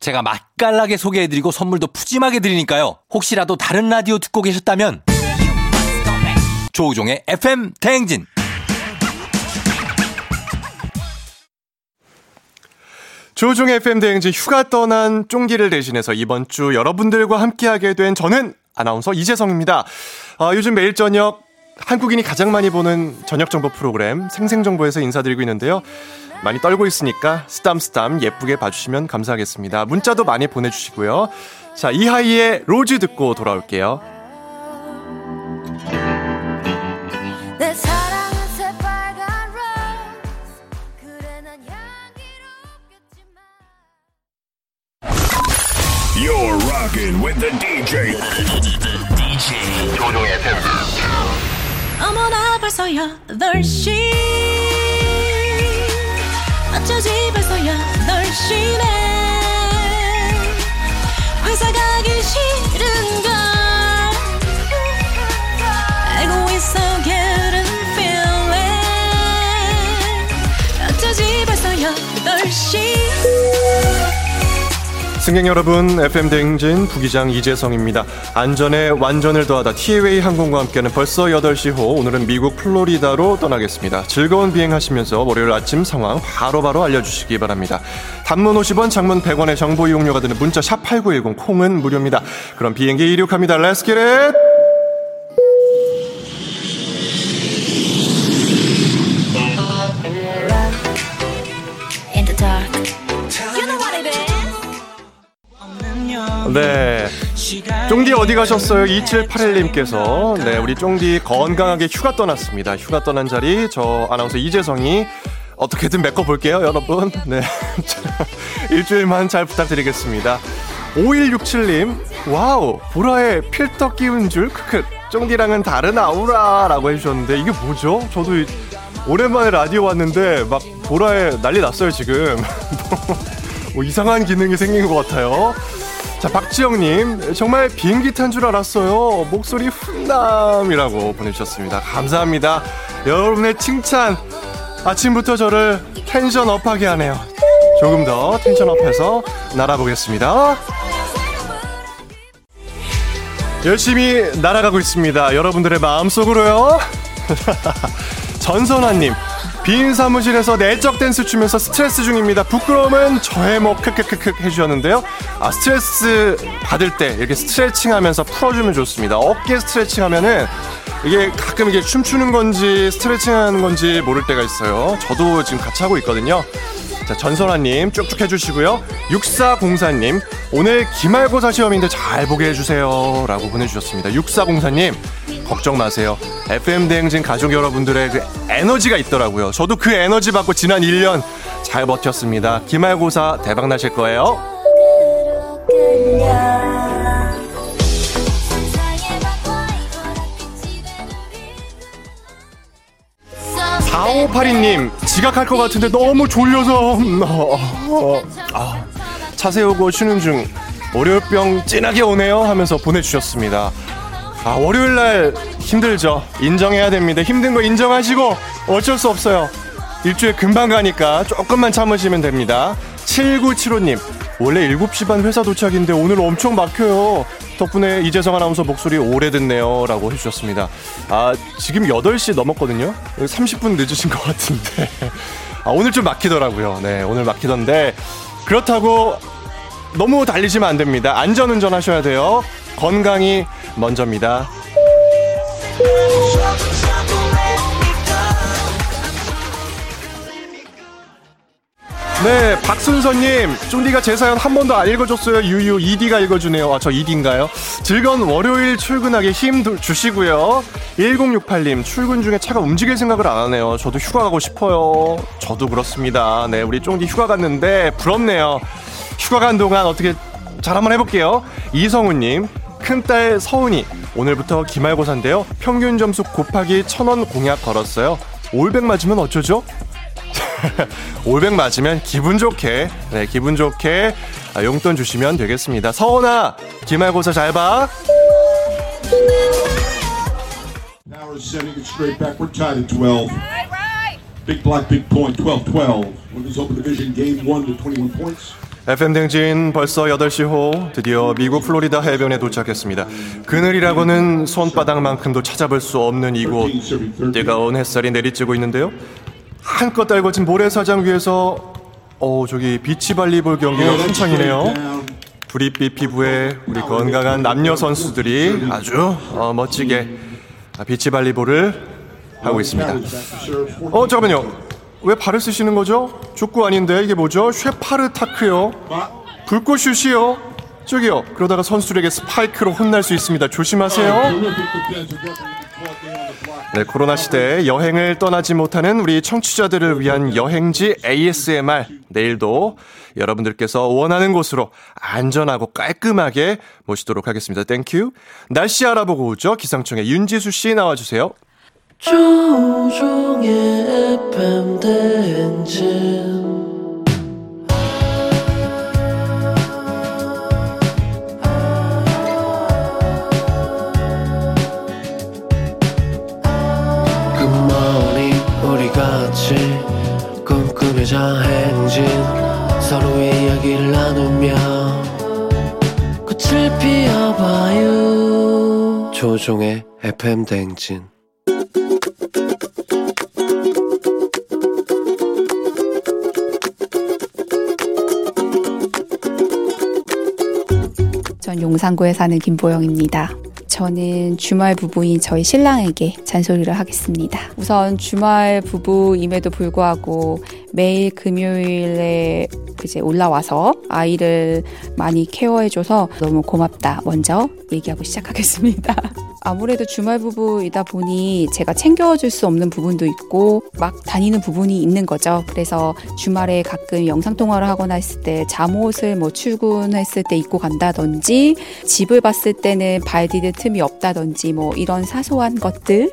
제가 맛깔나게 소개해드리고 선물도 푸짐하게 드리니까요. 혹시라도 다른 라디오 듣고 계셨다면 조우종의 에프엠 대행진. 조우종의 에프엠 대행진. 휴가 떠난 쫑디를 대신해서 이번 주 여러분들과 함께하게 된 저는 아나운서 이재성입니다. 아, 요즘 매일 저녁 한국인이 가장 많이 보는 저녁정보 프로그램 생생정보에서 인사드리고 있는데요. 많이 떨고 있으니까 쓰담쓰담 예쁘게 봐주시면 감사하겠습니다. 문자도 많이 보내주시고요. 자, 이하이의 로즈 듣고 돌아올게요. 내 사랑은 새빨간 로즈 그래 난 향기롭겠지만 You're rocking with the 디제이 디제이 조종의 팬들 어머나 벌써 여덟 시 어쩌지 벌써 여덟 시네 회사 가기 싫은걸 알고 있어 getting feeling 어쩌지 벌써 여덟 시 승객 여러분, 에프엠 대행진 부기장 이재성입니다. 안전에 완전을 더하다 티웨이 항공과 함께하는 벌써 여덟 시 호, 오늘은 미국 플로리다로 떠나겠습니다. 즐거운 비행하시면서 월요일 아침 상황 바로바로 바로 알려주시기 바랍니다. 단문 오십 원, 장문 백 원의 정보 이용료가 드는 문자 샵팔구일공, 콩은 무료입니다. 그럼 비행기 이륙합니다. Let's get it! In the dark. You know what it is. 네, 쫑디 어디 가셨어요? 이칠팔일 님께서 네, 우리 쫑디 건강하게 휴가 떠났습니다. 휴가 떠난 자리 저 아나운서 이재성이 어떻게든 메꿔볼게요, 여러분. 네, 일주일만 잘 부탁드리겠습니다. 오일육칠 님, 와우, 보라에 필터 끼운 줄 크크, 쫑디랑은 다른 아우라라고 해주셨는데 이게 뭐죠? 저도 오랜만에 라디오 왔는데 막 보라에 난리 났어요 지금. 뭐 이상한 기능이 생긴 것 같아요. 자, 박지영님, 정말 비행기 탄 줄 알았어요. 목소리 훈남이라고 보내주셨습니다. 감사합니다. 여러분의 칭찬, 아침부터 저를 텐션 업하게 하네요. 조금 더 텐션 업해서 날아보겠습니다. 열심히 날아가고 있습니다. 여러분들의 마음속으로요. 전선아님, 빈 사무실에서 내적 댄스 추면서 스트레스 중입니다. 부끄러움은 저의 목 크크크크 해주셨는데요. 아, 스트레스 받을 때 이렇게 스트레칭하면서 풀어주면 좋습니다. 어깨 스트레칭하면은 이게 가끔 이게 춤추는 건지 스트레칭하는 건지 모를 때가 있어요. 저도 지금 같이 하고 있거든요. 자, 전선아님 쭉쭉 해주시고요. 육사공사 님, 오늘 기말고사 시험인데 잘 보게 해주세요 라고 보내주셨습니다. 육사공사 님, 걱정 마세요. 에프엠 대행진 가족 여러분들의 그 에너지가 있더라고요. 저도 그 에너지 받고 지난 일 년 잘 버텼습니다. 기말고사 대박 나실 거예요. 사오팔이 님, 지각할 것 같은데 너무 졸려서 아, 차 세우고 쉬는 중 월요병 진하게 오네요 하면서 보내주셨습니다. 아, 월요일날 힘들죠. 인정해야 됩니다. 힘든 거 인정하시고 어쩔 수 없어요. 일주일 금방 가니까 조금만 참으시면 됩니다. 칠구칠오 님, 원래 일곱 시 반 회사 도착인데 오늘 엄청 막혀요. 덕분에 이재성 아나운서 목소리 오래 듣네요 라고 해주셨습니다. 아, 지금 여덟 시 넘었거든요. 삼십 분 늦으신 것 같은데 아, 오늘 좀 막히더라고요. 네, 오늘 막히던데 그렇다고 너무 달리시면 안 됩니다. 안전운전 하셔야 돼요. 건강이 먼저입니다. 네, 박순서님, 쫑디가 제 사연 한 번도 안 읽어줬어요. 유유, 이디가 읽어주네요. 아, 저 이디인가요? 즐거운 월요일 출근하게 힘 두, 주시고요. 일공육팔 님, 출근 중에 차가 움직일 생각을 안 하네요. 저도 휴가 가고 싶어요. 저도 그렇습니다. 네, 우리 쫑디 휴가 갔는데 부럽네요. 휴가 간 동안 어떻게 잘 한번 해볼게요. 이성우님, 큰딸 서운이 오늘부터 기말고사인데요. 평균 점수 곱하기 천 원 공약 걸었어요. 올백 맞으면 어쩌죠? 올백 맞으면 기분 좋게, 네, 기분 좋게 용돈 주시면 되겠습니다. 서운아, 기말고사 잘 봐. Now we're sending it straight backward tied at twelve. Right, right. Big block, big point, twelve twelve. Women's Open Division Game one to twenty-one points. 에프엠 대행진 벌써 여덟 시 호, 드디어 미국 플로리다 해변에 도착했습니다. 그늘이라고는 손바닥만큼도 찾아볼 수 없는 이곳, 뜨거운 햇살이 내리쬐고 있는데요. 한껏 달궈진 모래사장 위에서 어 저기 비치발리볼 경기가 한창이네요. 브릿빛 피부에 우리 건강한 남녀 선수들이 아주 어, 멋지게 비치발리볼을 하고 있습니다. 어 잠깐만요. 왜 발을 쓰시는 거죠? 족구 아닌데 이게 뭐죠? 쉐파르타크요. 불꽃슛이요. 저기요. 그러다가 선수들에게 스파이크로 혼날 수 있습니다. 조심하세요. 네, 코로나 시대에 여행을 떠나지 못하는 우리 청취자들을 위한 여행지 에이에스엠알. 내일도 여러분들께서 원하는 곳으로 안전하고 깔끔하게 모시도록 하겠습니다. 땡큐. 날씨 알아보고 오죠. 기상청의 윤지수 씨 나와주세요. 조우종의 에프엠 대행진. 꿈꾸며자 행진 서로의 이야기를 나누며 꽃을 피워봐요. 조종의 에프엠 대행진. 전 용산구에 사는 김보영입니다. 저는 주말 부부인 저희 신랑에게 잔소리를 하겠습니다. 우선 주말 부부임에도 불구하고 매일 금요일에 이제 올라와서 아이를 많이 케어해줘서 너무 고맙다 먼저 얘기하고 시작하겠습니다. 아무래도 주말 부부이다 보니 제가 챙겨줄 수 없는 부분도 있고 막 다니는 부분이 있는 거죠. 그래서 주말에 가끔 영상통화를 하거나 했을 때 잠옷을 뭐 출근했을 때 입고 간다든지 집을 봤을 때는 발 디딜 틈이 없다든지 뭐 이런 사소한 것들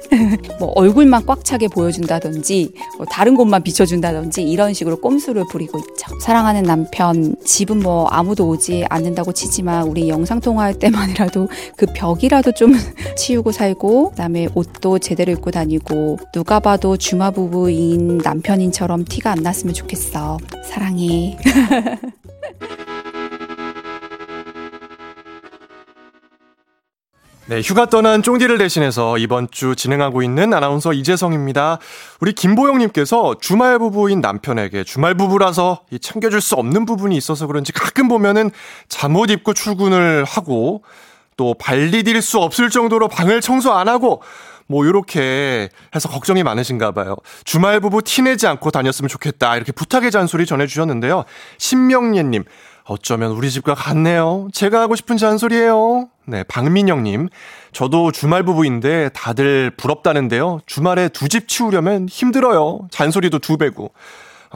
뭐 얼굴만 꽉 차게 보여준다든지 뭐 다른 곳만 비춰준다든지 이런 식으로 꼼수를 부리고 있죠. 사랑하는 남편, 집은 뭐 아무도 오지 않는다고 치지만 우리 영상통화할 때만이라도 그 벽이라도 좀 치우고 살고, 그다음에 옷도 제대로 입고 다니고, 누가 봐도 주마부부인 남편인처럼 티가 안 났으면 좋겠어. 사랑해. 네, 휴가 떠난 쫑디를 대신해서 이번 주 진행하고 있는 아나운서 이재성입니다. 우리 김보영님께서 주말 부부인 남편에게 주말 부부라서 챙겨줄 수 없는 부분이 있어서 그런지 가끔 보면은 잠옷 입고 출근을 하고, 또 발 디딜 수 없을 정도로 방을 청소 안 하고 뭐 요렇게 해서 걱정이 많으신가 봐요. 주말 부부 티내지 않고 다녔으면 좋겠다 이렇게 부탁의 잔소리 전해주셨는데요. 신명예님, 어쩌면 우리 집과 같네요. 제가 하고 싶은 잔소리예요. 네, 박민영님, 저도 주말 부부인데 다들 부럽다는데요. 주말에 두 집 치우려면 힘들어요. 잔소리도 두 배고.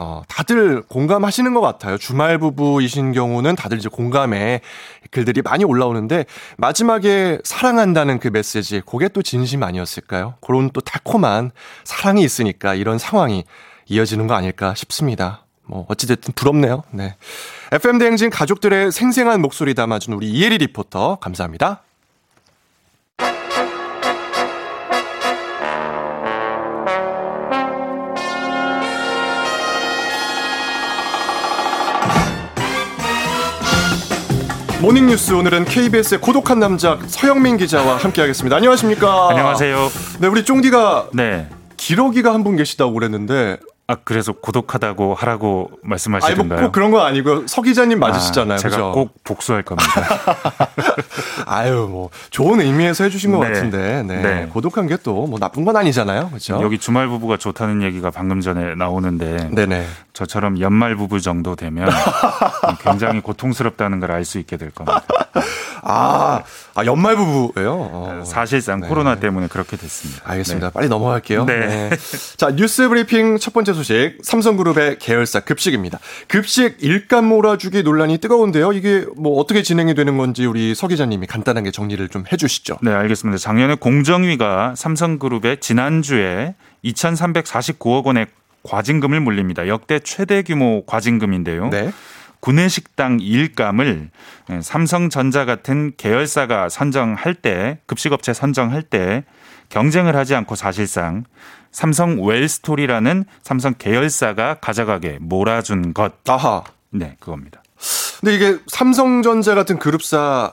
어, 다들 공감하시는 것 같아요. 주말 부부이신 경우는 다들 이제 공감의 글들이 많이 올라오는데, 마지막에 사랑한다는 그 메시지, 그게 또 진심 아니었을까요? 그런 또 달콤한 사랑이 있으니까 이런 상황이 이어지는 거 아닐까 싶습니다. 뭐, 어찌됐든 부럽네요. 네. 에프엠 대행진 가족들의 생생한 목소리 담아준 우리 이혜리 리포터, 감사합니다. 모닝뉴스, 오늘은 케이비에스의 고독한 남자 서영민 기자와 함께하겠습니다. 안녕하십니까? 안녕하세요. 네, 우리 쫑디가 네. 기러기가 한 분 계시다고 그랬는데, 아 그래서 고독하다고 하라고 말씀하시던가요? 아니, 뭐 꼭 그런 건 아니고요. 서 기자님 맞으시잖아요. 아, 제가 그죠? 꼭 복수할 겁니다. 아유, 뭐 좋은 의미에서 해주신 것 네. 같은데, 네. 네. 고독한 게 또 뭐 나쁜 건 아니잖아요, 그렇죠? 여기 주말 부부가 좋다는 얘기가 방금 전에 나오는데, 네네. 저처럼 연말 부부 정도 되면 굉장히 고통스럽다는 걸 알 수 있게 될 겁니다. 아, 아 연말 부부예요? 어. 사실상 네. 코로나 때문에 그렇게 됐습니다. 알겠습니다. 네. 빨리 넘어갈게요. 네. 네. 자, 뉴스 브리핑 첫 번째 소식, 삼성그룹의 계열사 급식입니다. 급식 일감 몰아주기 논란이 뜨거운데요. 이게 뭐 어떻게 진행이 되는 건지 우리 서 기자님이 간단하게 정리를 좀 해주시죠. 네, 알겠습니다. 작년에 공정위가 삼성그룹에 지난주에 이천삼백사십구억 원의 과징금을 물립니다. 역대 최대 규모 과징금인데요. 네. 구내식당 일감을 삼성전자 같은 계열사가 선정할 때, 급식업체 선정할 때 경쟁을 하지 않고 사실상 삼성 웰스토리라는 삼성 계열사가 가져가게 몰아준 것. 아하. 네, 그겁니다. 근데 이게 삼성전자 같은 그룹사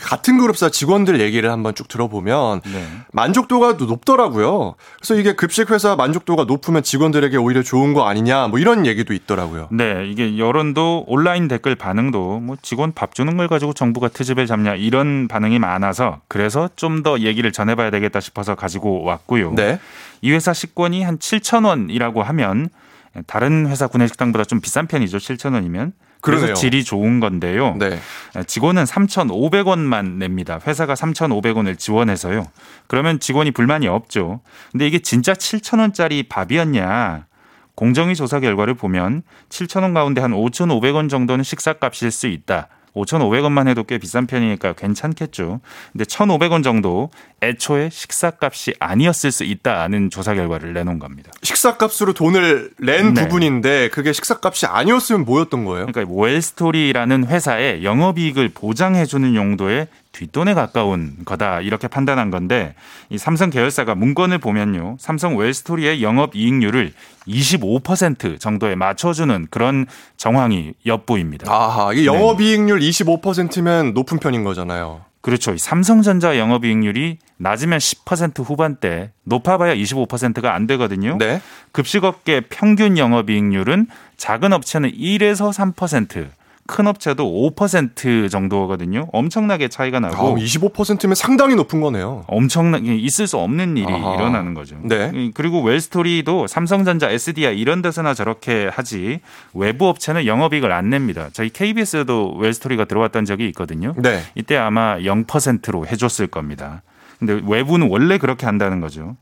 같은 그룹사 직원들 얘기를 한번 쭉 들어보면 네. 만족도가 높더라고요. 그래서 이게 급식 회사 만족도가 높으면 직원들에게 오히려 좋은 거 아니냐 뭐 이런 얘기도 있더라고요. 네, 이게 여론도 온라인 댓글 반응도 뭐 직원 밥 주는 걸 가지고 정부가 트집을 잡냐 이런 반응이 많아서 그래서 좀 더 얘기를 전해봐야 되겠다 싶어서 가지고 왔고요. 네. 이 회사 식권이 한 칠천 원이라고 하면 다른 회사 구내식당보다 좀 비싼 편이죠. 칠천 원이면. 그래서 그러네요. 질이 좋은 건데요. 네. 직원은 삼천오백 원만 냅니다. 회사가 삼천오백 원을 지원해서요. 그러면 직원이 불만이 없죠. 근데 이게 진짜 칠천 원짜리 밥이었냐. 공정위 조사 결과를 보면 칠천 원 가운데 한 오천오백 원 정도는 식사값일 수 있다. 오천오백 원만 해도 꽤 비싼 편이니까 괜찮겠죠. 근데 천오백 원 정도 애초에 식사값이 아니었을 수 있다는 조사 결과를 내놓은 겁니다. 식사값으로 돈을 낸 네. 부분인데 그게 식사값이 아니었으면 뭐였던 거예요? 그러니까 웰스토리라는 회사의 영업이익을 보장해주는 용도의 뒷돈에 가까운 거다 이렇게 판단한 건데 이 삼성 계열사가 문건을 보면요. 삼성 웰스토리의 영업이익률을 이십오 퍼센트 정도에 맞춰주는 그런 정황이 엿보입니다. 아하, 이게 영업이익률 네. 이십오 퍼센트면 높은 편인 거잖아요. 그렇죠. 삼성전자 영업이익률이 낮으면 십 퍼센트 후반대, 높아봐야 이십오 퍼센트가 안 되거든요. 네. 급식업계 평균 영업이익률은 작은 업체는 일에서 삼 퍼센트. 큰 업체도 오 퍼센트 정도거든요. 엄청나게 차이가 나고. 아, 이십오 퍼센트면 상당히 높은 거네요. 엄청나게 있을 수 없는 일이 아하. 일어나는 거죠. 네. 그리고 웰스토리도 삼성전자, 에스디아이 이런 데서나 저렇게 하지 외부 업체는 영업이익을 안 냅니다. 저희 케이비에스에도 웰스토리가 들어왔던 적이 있거든요. 네. 이때 아마 영 퍼센트로 해줬을 겁니다. 근데 외부는 원래 그렇게 한다는 거죠.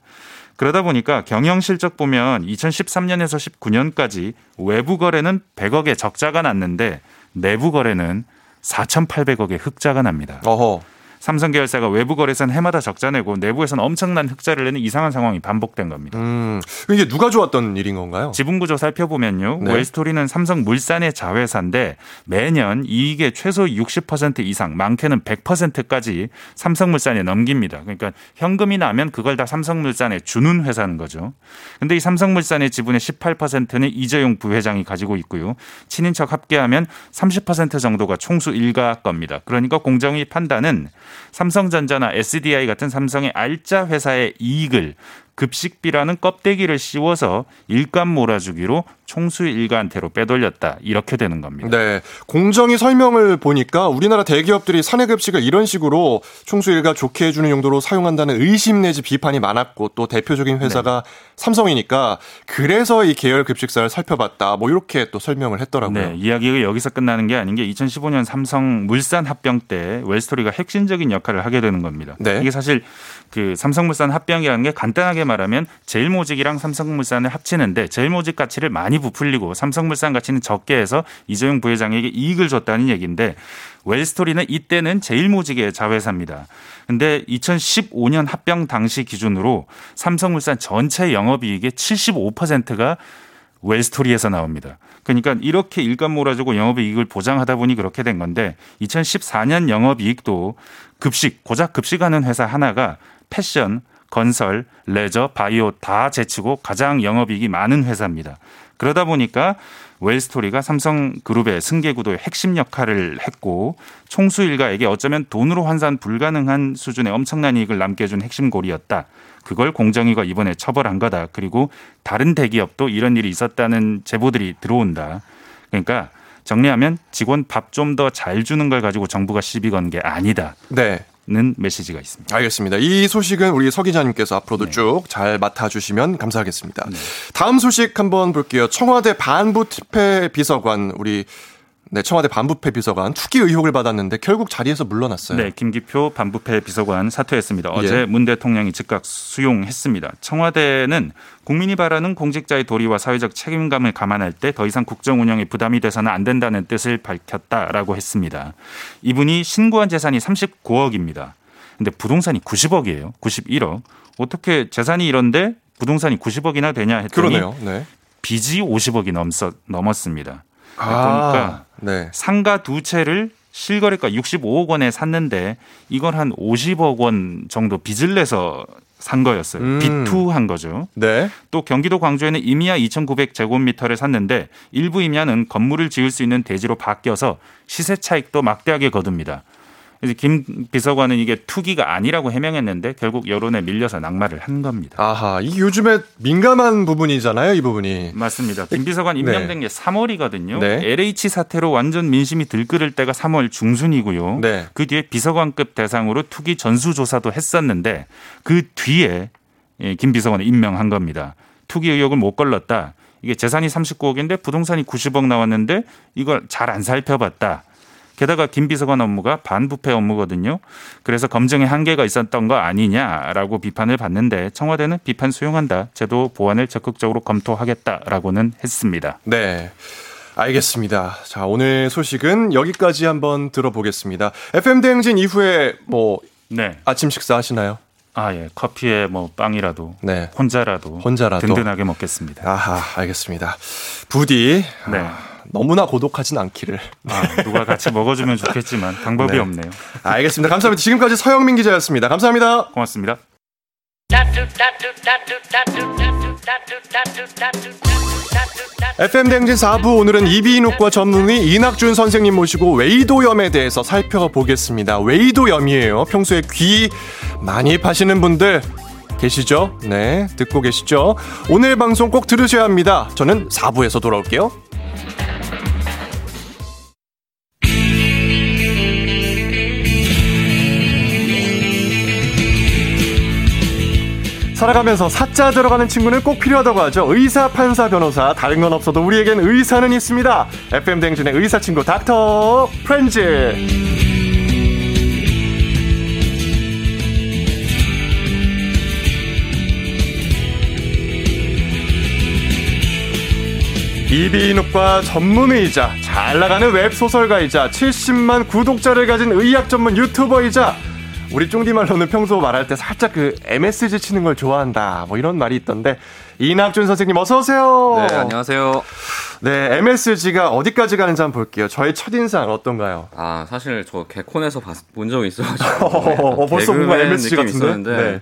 그러다 보니까 경영 실적 보면 이천십삼 년에서 십구 년까지 외부 거래는 백억의 적자가 났는데 내부 거래는 사천팔백억의 흑자가 납니다. 어허. 삼성 계열사가 외부 거래선 해마다 적자 내고 내부에서는 엄청난 흑자를 내는 이상한 상황이 반복된 겁니다. 음, 이게 누가 좋았던 일인 건가요? 지분구조 살펴보면요. 네. 웰스토리는 삼성물산의 자회사인데 매년 이익의 최소 육십 퍼센트 이상, 많게는 백 퍼센트까지 삼성물산에 넘깁니다. 그러니까 현금이 나면 그걸 다 삼성물산에 주는 회사인 거죠. 그런데 이 삼성물산의 지분의 십팔 퍼센트는 이재용 부회장이 가지고 있고요. 친인척 합계하면 삼십 퍼센트 정도가 총수 일가 겁니다. 그러니까 공정위 판단은 삼성전자나 에스디아이 같은 삼성의 알짜 회사의 이익을 급식비라는 껍데기를 씌워서 일감 몰아주기로 총수 일가한테로 빼돌렸다. 이렇게 되는 겁니다. 네, 공정위 설명을 보니까 우리나라 대기업들이 사내 급식을 이런 식으로 총수 일가 좋게 해주는 용도로 사용한다는 의심 내지 비판이 많았고 또 대표적인 회사가 네. 삼성이니까 그래서 이 계열 급식사를 살펴봤다. 뭐 이렇게 또 설명을 했더라고요. 네, 이야기가 여기서 끝나는 게 아닌 게 이천십오 년 삼성 물산 합병 때 웰스토리가 핵심적인 역할을 하게 되는 겁니다. 네. 이게 사실 그 삼성물산 합병이라는 게 간단하게 말하면 제일모직이랑 삼성물산을 합치는데 제일모직 가치를 많이 부풀리고 삼성물산 가치는 적게 해서 이재용 부회장에게 이익을 줬다는 얘기인데 웰스토리는 이때는 제일모직의 자회사입니다. 그런데 이천십오 년 합병 당시 기준으로 삼성물산 전체 영업이익의 칠십오 퍼센트가 웰스토리에서 나옵니다. 그러니까 이렇게 일감 몰아주고 영업이익을 보장하다 보니 그렇게 된 건데 이천십사 년 영업이익도 급식, 고작 급식하는 회사 하나가 패션, 건설, 레저, 바이오 다 제치고 가장 영업이익이 많은 회사입니다. 그러다 보니까 웰스토리가 삼성그룹의 승계구도의 핵심 역할을 했고 총수 일가에게 어쩌면 돈으로 환산 불가능한 수준의 엄청난 이익을 남게 해준 핵심 고리였다. 그걸 공정위가 이번에 처벌한 거다. 그리고 다른 대기업도 이런 일이 있었다는 제보들이 들어온다. 그러니까 정리하면 직원 밥 좀 더 잘 주는 걸 가지고 정부가 시비 건 게 아니다. 네. 는 메시지가 있습니다. 알겠습니다. 이 소식은 우리 서 기자님께서 앞으로도 네. 쭉 잘 맡아주시면 감사하겠습니다. 네. 다음 소식 한번 볼게요. 청와대 반부패 비서관 우리 네, 청와대 반부패 비서관 투기 의혹을 받았는데 결국 자리에서 물러났어요. 네, 김기표 반부패 비서관 사퇴했습니다. 어제 예. 문 대통령이 즉각 수용했습니다. 청와대는 국민이 바라는 공직자의 도리와 사회적 책임감을 감안할 때 더 이상 국정 운영에 부담이 돼서는 안 된다는 뜻을 밝혔다라고 했습니다. 이분이 신고한 재산이 삼십구억입니다. 근데 부동산이 구십억이에요. 구십일억. 어떻게 재산이 이런데 부동산이 구십억이나 되냐 했더니 그러네요. 네. 빚이 오십억이 넘서, 넘었습니다. 그러니까 아, 네. 상가 두 채를 실거래가 육십오억 원에 샀는데 이걸 한 오십억 원 정도 빚을 내서 산 거였어요. 음. 비투한 거죠. 네. 또 경기도 광주에는 임야 이천구백 제곱미터를 샀는데 일부 임야는 건물을 지을 수 있는 대지로 바뀌어서 시세 차익도 막대하게 거둡니다. 그래서 김 비서관은 이게 투기가 아니라고 해명했는데 결국 여론에 밀려서 낙마를 한 겁니다. 아하, 이게 요즘에 민감한 부분이잖아요, 이 부분이. 맞습니다. 김 비서관 임명된 네. 게 삼월이거든요. 네. 엘에이치 사태로 완전 민심이 들끓을 때가 삼월 중순이고요. 네. 그 뒤에 비서관급 대상으로 투기 전수조사도 했었는데 그 뒤에 김 비서관을 임명한 겁니다. 투기 의혹을 못 걸렀다. 이게 재산이 삼십구억인데 부동산이 구십억 나왔는데 이걸 잘 안 살펴봤다. 게다가 김 비서관 업무가 반부패 업무거든요. 그래서 검증의 한계가 있었던 거 아니냐라고 비판을 받는데 청와대는 비판 수용한다. 제도 보완을 적극적으로 검토하겠다라고는 했습니다. 네. 알겠습니다. 자, 오늘 소식은 여기까지 한번 들어보겠습니다. 에프엠 대행진 이후에 뭐 네. 아침 식사 하시나요? 아, 예. 커피에 뭐 빵이라도 네. 혼자라도, 혼자라도 든든하게 먹겠습니다. 아하, 알겠습니다. 부디 네. 아, 너무나 고독하진 않기를. 아, 누가 같이 먹어주면 좋겠지만 방법이 네. 없네요. 알겠습니다. 감사합니다. 지금까지 서영민 기자였습니다. 감사합니다. 고맙습니다. 에프엠 대행진 사 부 오늘은 이비인후과 전문의 이낙준 선생님 모시고 외이도염에 대해서 살펴보겠습니다. 외이도염이에요. 평소에 귀 많이 파시는 분들 계시죠? 네, 듣고 계시죠? 오늘 방송 꼭 들으셔야 합니다. 저는 사 부에서 돌아올게요. 살아가면서 사자 들어가는 친구는 꼭 필요하다고 하죠. 의사, 판사, 변호사 다른 건 없어도 우리에겐 의사는 있습니다. 에프엠 대행진의 의사 친구 닥터프렌즈. 이비인후과 전문의이자 잘 나가는 웹소설가이자 칠십만 구독자를 가진 의학 전문 유튜버이자 우리 쫑디말로는 평소 말할 때 살짝 그 엠에스지 치는 걸 좋아한다 뭐 이런 말이 있던데 이낙준 선생님 어서 오세요. 네, 안녕하세요. 네, 엠에스지가 어디까지 가는지 한번 볼게요. 저의 첫인상 어떤가요? 아, 사실 저 개콘에서 본 적이 있어가지고 어, 벌써 뭔가 엠에스지 같은데? 네.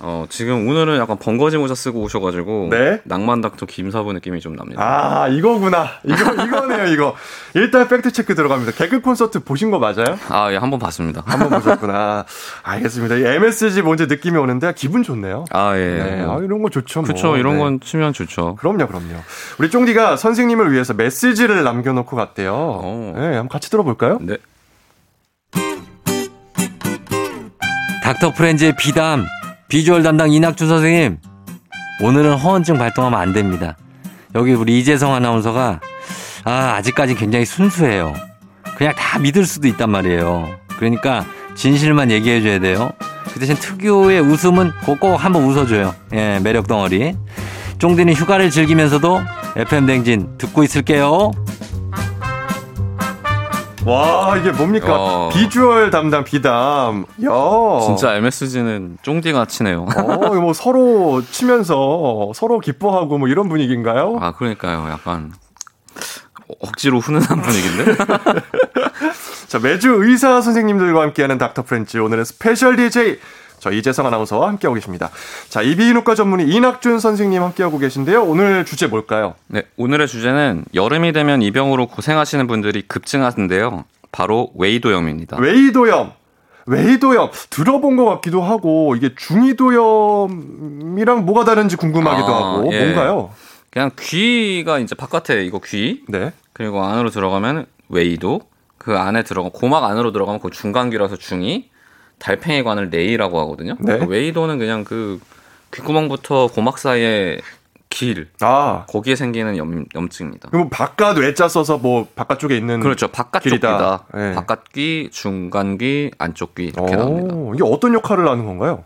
어, 지금 오늘은 약간 번거지 모자 쓰고 오셔가지고 네? 낭만닥터 김사부 느낌이 좀 납니다. 아, 이거구나. 이거, 이거네요, 이거. 일단 팩트체크 들어갑니다. 개그 콘서트 보신 거 맞아요? 아, 예, 한번 봤습니다. 한번 보셨구나. 알겠습니다. 이 엠에스지 뭔지 느낌이 오는데 기분 좋네요. 아, 예. 네. 아, 이런 거 좋죠. 뭐. 그쵸, 이런 네. 건 치면 좋죠. 그럼요, 그럼요. 우리 쫑디가 선생님을 위해서 메시지를 남겨놓고 갔대요. 오. 네, 한번 같이 들어볼까요? 네. 닥터프렌즈의 비담. 비주얼 담당 이낙준 선생님, 오늘은 허언증 발동하면 안 됩니다. 여기 우리 이재성 아나운서가 아, 아직까지 굉장히 순수해요. 그냥 다 믿을 수도 있단 말이에요. 그러니까 진실만 얘기해줘야 돼요. 그 대신 특유의 웃음은 꼭꼭 한번 웃어줘요. 예, 매력 덩어리. 쫑디는 휴가를 즐기면서도 에프엠 댕진 듣고 있을게요. 와, 이게 뭡니까? 어... 비주얼 담당 비담. 야, 진짜 엠에스지는 쫑디가 치네요. 어, 뭐 서로 치면서 서로 기뻐하고 뭐 이런 분위기인가요? 아, 그러니까요. 약간 억지로 훈훈한 분위기인데. 자, 매주 의사 선생님들과 함께하는 닥터프렌즈 오늘은 스페셜 디제이 저 이재성 아나운서와 함께하고 계십니다. 자, 이비인후과 전문의 이낙준 선생님 함께하고 계신데요. 오늘 주제 뭘까요? 네, 오늘의 주제는 여름이 되면 이 병으로 고생하시는 분들이 급증하는데요. 바로 외이도염입니다. 외이도염. 외이도염. 들어본 것 같기도 하고 이게 중이도염이랑 뭐가 다른지 궁금하기도 아, 하고 예. 뭔가요? 그냥 귀가 이제 바깥에 이거 귀. 네. 그리고 안으로 들어가면 외이도. 그 안에 들어가 고막 안으로 들어가면 그 중간귀라서 중이. 달팽이관을 내이라고 하거든요. 네. 외이도는 그냥 그 귓구멍부터 고막 사이의 길, 아. 거기에 생기는 염, 염증입니다. 그럼 바깥 외자 써서 뭐 바깥쪽에 있는 그렇죠. 바깥쪽 귀다. 네. 바깥귀, 중간귀, 안쪽귀 이렇게 오, 나옵니다. 이게 어떤 역할을 하는 건가요?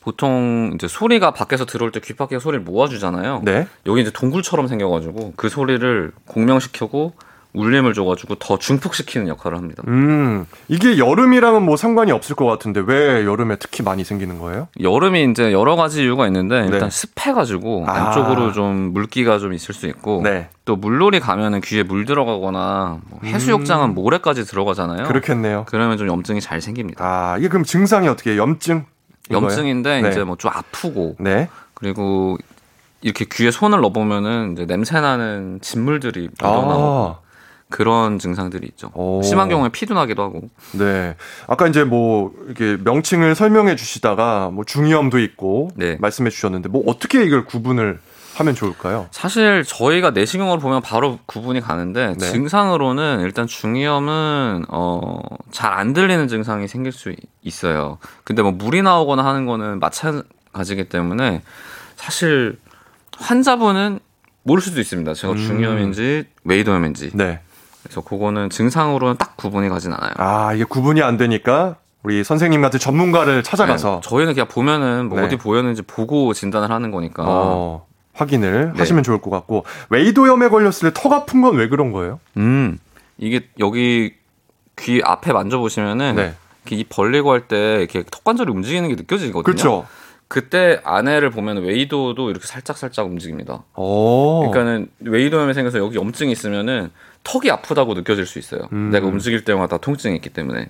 보통 이제 소리가 밖에서 들어올 때 귓바퀴가 소리를 모아주잖아요. 네. 여기 이제 동굴처럼 생겨가지고 그 소리를 공명시키고 울림을 줘가지고 더 증폭시키는 역할을 합니다. 음, 이게 여름이랑은 뭐 상관이 없을 것 같은데 왜 여름에 특히 많이 생기는 거예요? 여름이 이제 여러 가지 이유가 있는데 일단 네. 습해가지고 아. 안쪽으로 좀 물기가 좀 있을 수 있고 네. 또 물놀이 가면은 귀에 물 들어가거나 뭐 해수욕장은 음. 모래까지 들어가잖아요. 그렇겠네요. 그러면 좀 염증이 잘 생깁니다. 아, 이게 그럼 증상이 어떻게 해요? 염증? 염증인데 네. 이제 뭐 좀 아프고 네. 그리고 이렇게 귀에 손을 넣어보면은 이제 냄새 나는 진물들이 묻어나고. 아. 그런 증상들이 있죠. 오. 심한 경우에 피도 나기도 하고. 네. 아까 이제 뭐 이렇게 명칭을 설명해 주시다가 뭐 중이염도 있고 네. 말씀해 주셨는데 뭐 어떻게 이걸 구분을 하면 좋을까요? 사실 저희가 내시경으로 보면 바로 구분이 가는데 네. 증상으로는 일단 중이염은 어, 잘 안 들리는 증상이 생길 수 있어요. 근데 뭐 물이 나오거나 하는 거는 마찬가지기 때문에 사실 환자분은 모를 수도 있습니다. 제가 음. 중이염인지 외이도염인지. 네. 그래서 그거는 증상으로는 딱 구분이 가진 않아요. 아, 이게 구분이 안 되니까 우리 선생님 같은 전문가를 찾아가서. 네. 저희는 그냥 보면은 뭐 네. 어디 보였는지 보고 진단을 하는 거니까. 어. 확인을 네. 하시면 좋을 것 같고 외이도염에 걸렸을 때 턱 아픈 건 왜 그런 거예요? 음 이게 여기 귀 앞에 만져보시면은 네. 이 벌리고 할 때 이렇게 턱 관절이 움직이는 게 느껴지거든요. 그렇죠. 그때 안에를 보면 외이도도 이렇게 살짝 살짝 움직입니다. 오. 그러니까는 외이도염이 생겨서 여기 염증이 있으면은 턱이 아프다고 느껴질 수 있어요. 음. 내가 움직일 때마다 통증이 있기 때문에.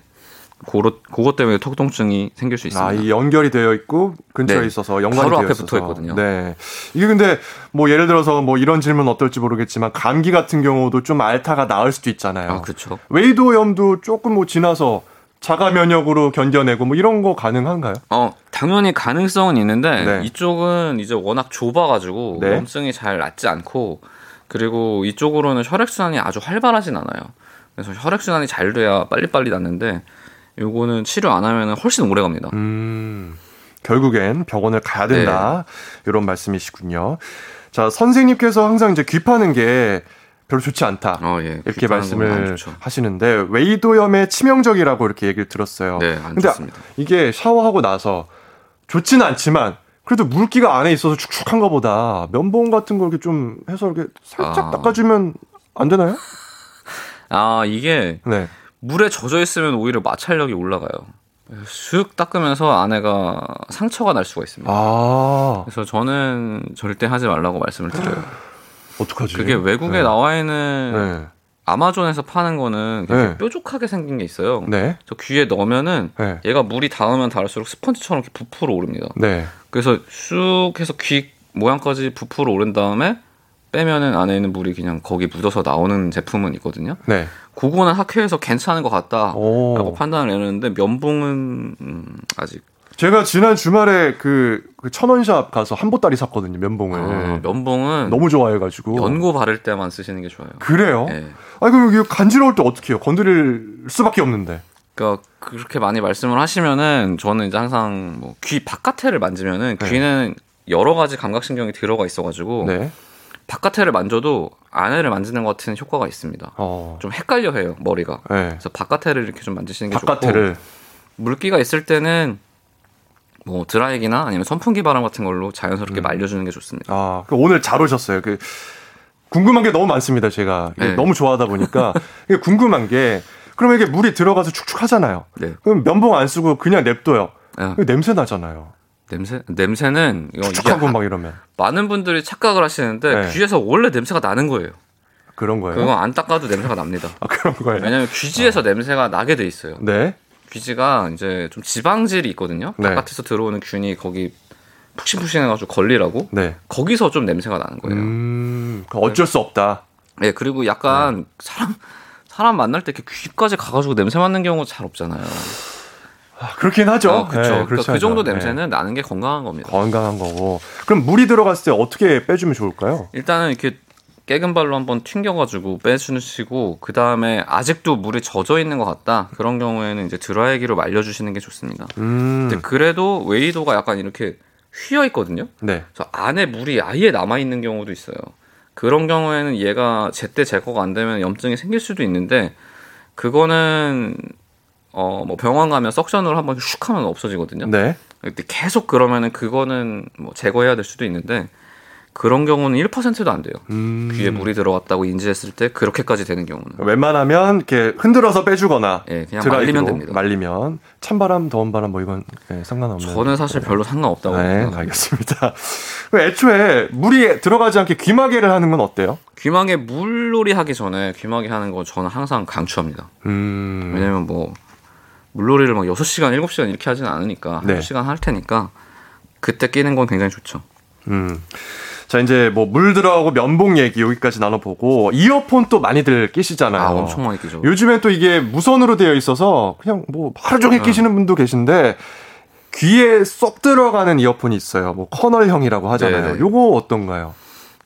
고로, 그것 때문에 턱 통증이 생길 수 있습니다. 아, 이 연결이 되어 있고 근처에 네. 있어서 연관이 되어 있어서. 바로 앞에 붙어 있거든요. 네. 이게 근데 뭐 예를 들어서 뭐 이런 질문 어떨지 모르겠지만 감기 같은 경우도 좀 앓다가 나을 수도 있잖아요. 아, 그렇죠. 외이도염도 조금 뭐 지나서 자가 면역으로 견뎌내고 뭐 이런 거 가능한가요? 어, 당연히 가능성은 있는데 네. 이쪽은 이제 워낙 좁아가지고 네. 염증이 잘 낫지 않고 그리고 이쪽으로는 혈액순환이 아주 활발하진 않아요. 그래서 혈액순환이 잘 돼야 빨리빨리 낫는데 요거는 치료 안 하면 훨씬 오래 갑니다. 음, 결국엔 병원을 가야 된다. 네. 이런 말씀이시군요. 자, 선생님께서 항상 이제 귀 파는 게 별로 좋지 않다. 어, 예. 이렇게 말씀을 하시는데 외이도염에 치명적이라고 이렇게 얘기를 들었어요. 네, 안 근데 좋습니다. 이게 샤워하고 나서 좋지는 않지만 그래도 물기가 안에 있어서 축축한 거보다 면봉 같은 걸 이렇게 좀 해서 이렇게 살짝 아. 닦아주면 안 되나요? 아, 이게 네. 물에 젖어 있으면 오히려 마찰력이 올라가요. 쓱 닦으면서 안에가 상처가 날 수가 있습니다. 아~ 그래서 저는 절대 하지 말라고 말씀을 드려요. 어떡하지? 그게 외국에 네. 나와 있는 네. 아마존에서 파는 거는 네. 뾰족하게 생긴 게 있어요. 네. 저 귀에 넣으면은 네. 얘가 물이 닿으면 닿을수록 스펀지처럼 이렇게 부풀어 오릅니다. 네. 그래서 쑥 해서 귀 모양까지 부풀어 오른 다음에 빼면은 안에 있는 물이 그냥 거기 묻어서 나오는 제품은 있거든요. 네. 그거는 학회에서 괜찮은 것 같다라고 오. 판단을 내렸는데 면봉은 음, 아직. 제가 지난 주말에 그, 그 천원샵 가서 한보따리 샀거든요. 면봉을. 아, 면봉은 너무 좋아해가지고. 연고 바를 때만 쓰시는 게 좋아요. 그래요? 네. 아니 그럼 이거 간지러울 때 어떻게 해요? 건드릴 수밖에 없는데. 그러니까 그렇게 많이 말씀을 하시면은 저는 이제 항상 뭐 귀 바깥에를 만지면은 네. 귀는 여러 가지 감각신경이 들어가 있어가지고. 네. 바깥에를 만져도 안에를 만지는 것 같은 효과가 있습니다. 어. 좀 헷갈려해요 머리가. 네. 그래서 바깥에를 이렇게 좀 만지시는 게 바깥에를. 좋고 물기가 있을 때는 뭐 드라이기나 아니면 선풍기 바람 같은 걸로 자연스럽게 음. 말려주는 게 좋습니다. 아, 오늘 잘 오셨어요. 그 궁금한 게 너무 많습니다. 제가 네. 너무 좋아하다 보니까 이게 궁금한 게 그러면 이게 물이 들어가서 축축하잖아요. 네. 그럼 면봉 안 쓰고 그냥 냅둬요. 네. 냄새 나잖아요. 냄새? 냄새는 축축하고 막 이러면 많은 분들이 착각을 하시는데 네. 귀에서 원래 냄새가 나는 거예요. 그런 거예요? 그건 안 닦아도 냄새가 납니다. 아, 그런 거예요? 왜냐하면 귀지에서 아. 냄새가 나게 돼 있어요. 네. 귀지가 이제 좀 지방질이 있거든요. 네. 바깥에서 들어오는 균이 거기 푹신푹신해가지고 걸리라고 네. 거기서 좀 냄새가 나는 거예요. 음, 어쩔 수 없다. 네, 그리고 약간 네. 사람 사람 만날 때 이렇게 귀까지 가가지고 냄새 맡는 경우가 잘 없잖아요. 그렇긴 하죠. 어, 그렇죠. 네, 그러니까 그 정도 냄새는 네. 나는 게 건강한 겁니다. 건강한 거고. 그럼 물이 들어갔을 때 어떻게 빼주면 좋을까요? 일단은 이렇게 깨근 발로 한번 튕겨가지고 빼주시고 그 다음에 아직도 물이 젖어 있는 것 같다. 그런 경우에는 이제 드라이기로 말려주시는 게 좋습니다. 음. 근데 그래도 외이도가 약간 이렇게 휘어 있거든요. 네. 그래서 안에 물이 아예 남아 있는 경우도 있어요. 그런 경우에는 얘가 제때 제거가 안 되면 염증이 생길 수도 있는데 그거는 어, 뭐 병원 가면 석션으로 한번 슉 하면 없어지거든요. 네. 근데 계속 그러면은 그거는 뭐 제거해야 될 수도 있는데 그런 경우는 일 퍼센트도 안 돼요. 음. 귀에 물이 들어갔다고 인지했을 때 그렇게까지 되는 경우는. 웬만하면 이렇게 흔들어서 빼주거나 네, 그냥 말리면 됩니다. 말리면 찬바람, 더운 바람 뭐 이건 네, 상관없는. 저는 사실 거예요. 별로 상관없다고 네, 생각합니다. 알겠습니다. 애초에 물이 들어가지 않게 귀마개를 하는 건 어때요? 귀마개 물놀이 하기 전에 귀마개 하는 건 저는 항상 강추합니다. 음. 왜냐면 뭐 물놀이를 막 여섯 시간, 일곱 시간 이렇게 하진 않으니까 네. 한 시간 할 테니까 그때 끼는 건 굉장히 좋죠. 음. 자, 이제 뭐 물 들어가고 면봉 얘기 여기까지 나눠보고, 이어폰 또 많이들 끼시잖아요. 아, 엄청 많이 끼죠. 요즘엔 또 이게 무선으로 되어 있어서 그냥 뭐 하루 종일 네. 끼시는 분도 계신데, 귀에 쏙 들어가는 이어폰이 있어요. 뭐 커널형이라고 하잖아요. 요거 어떤가요?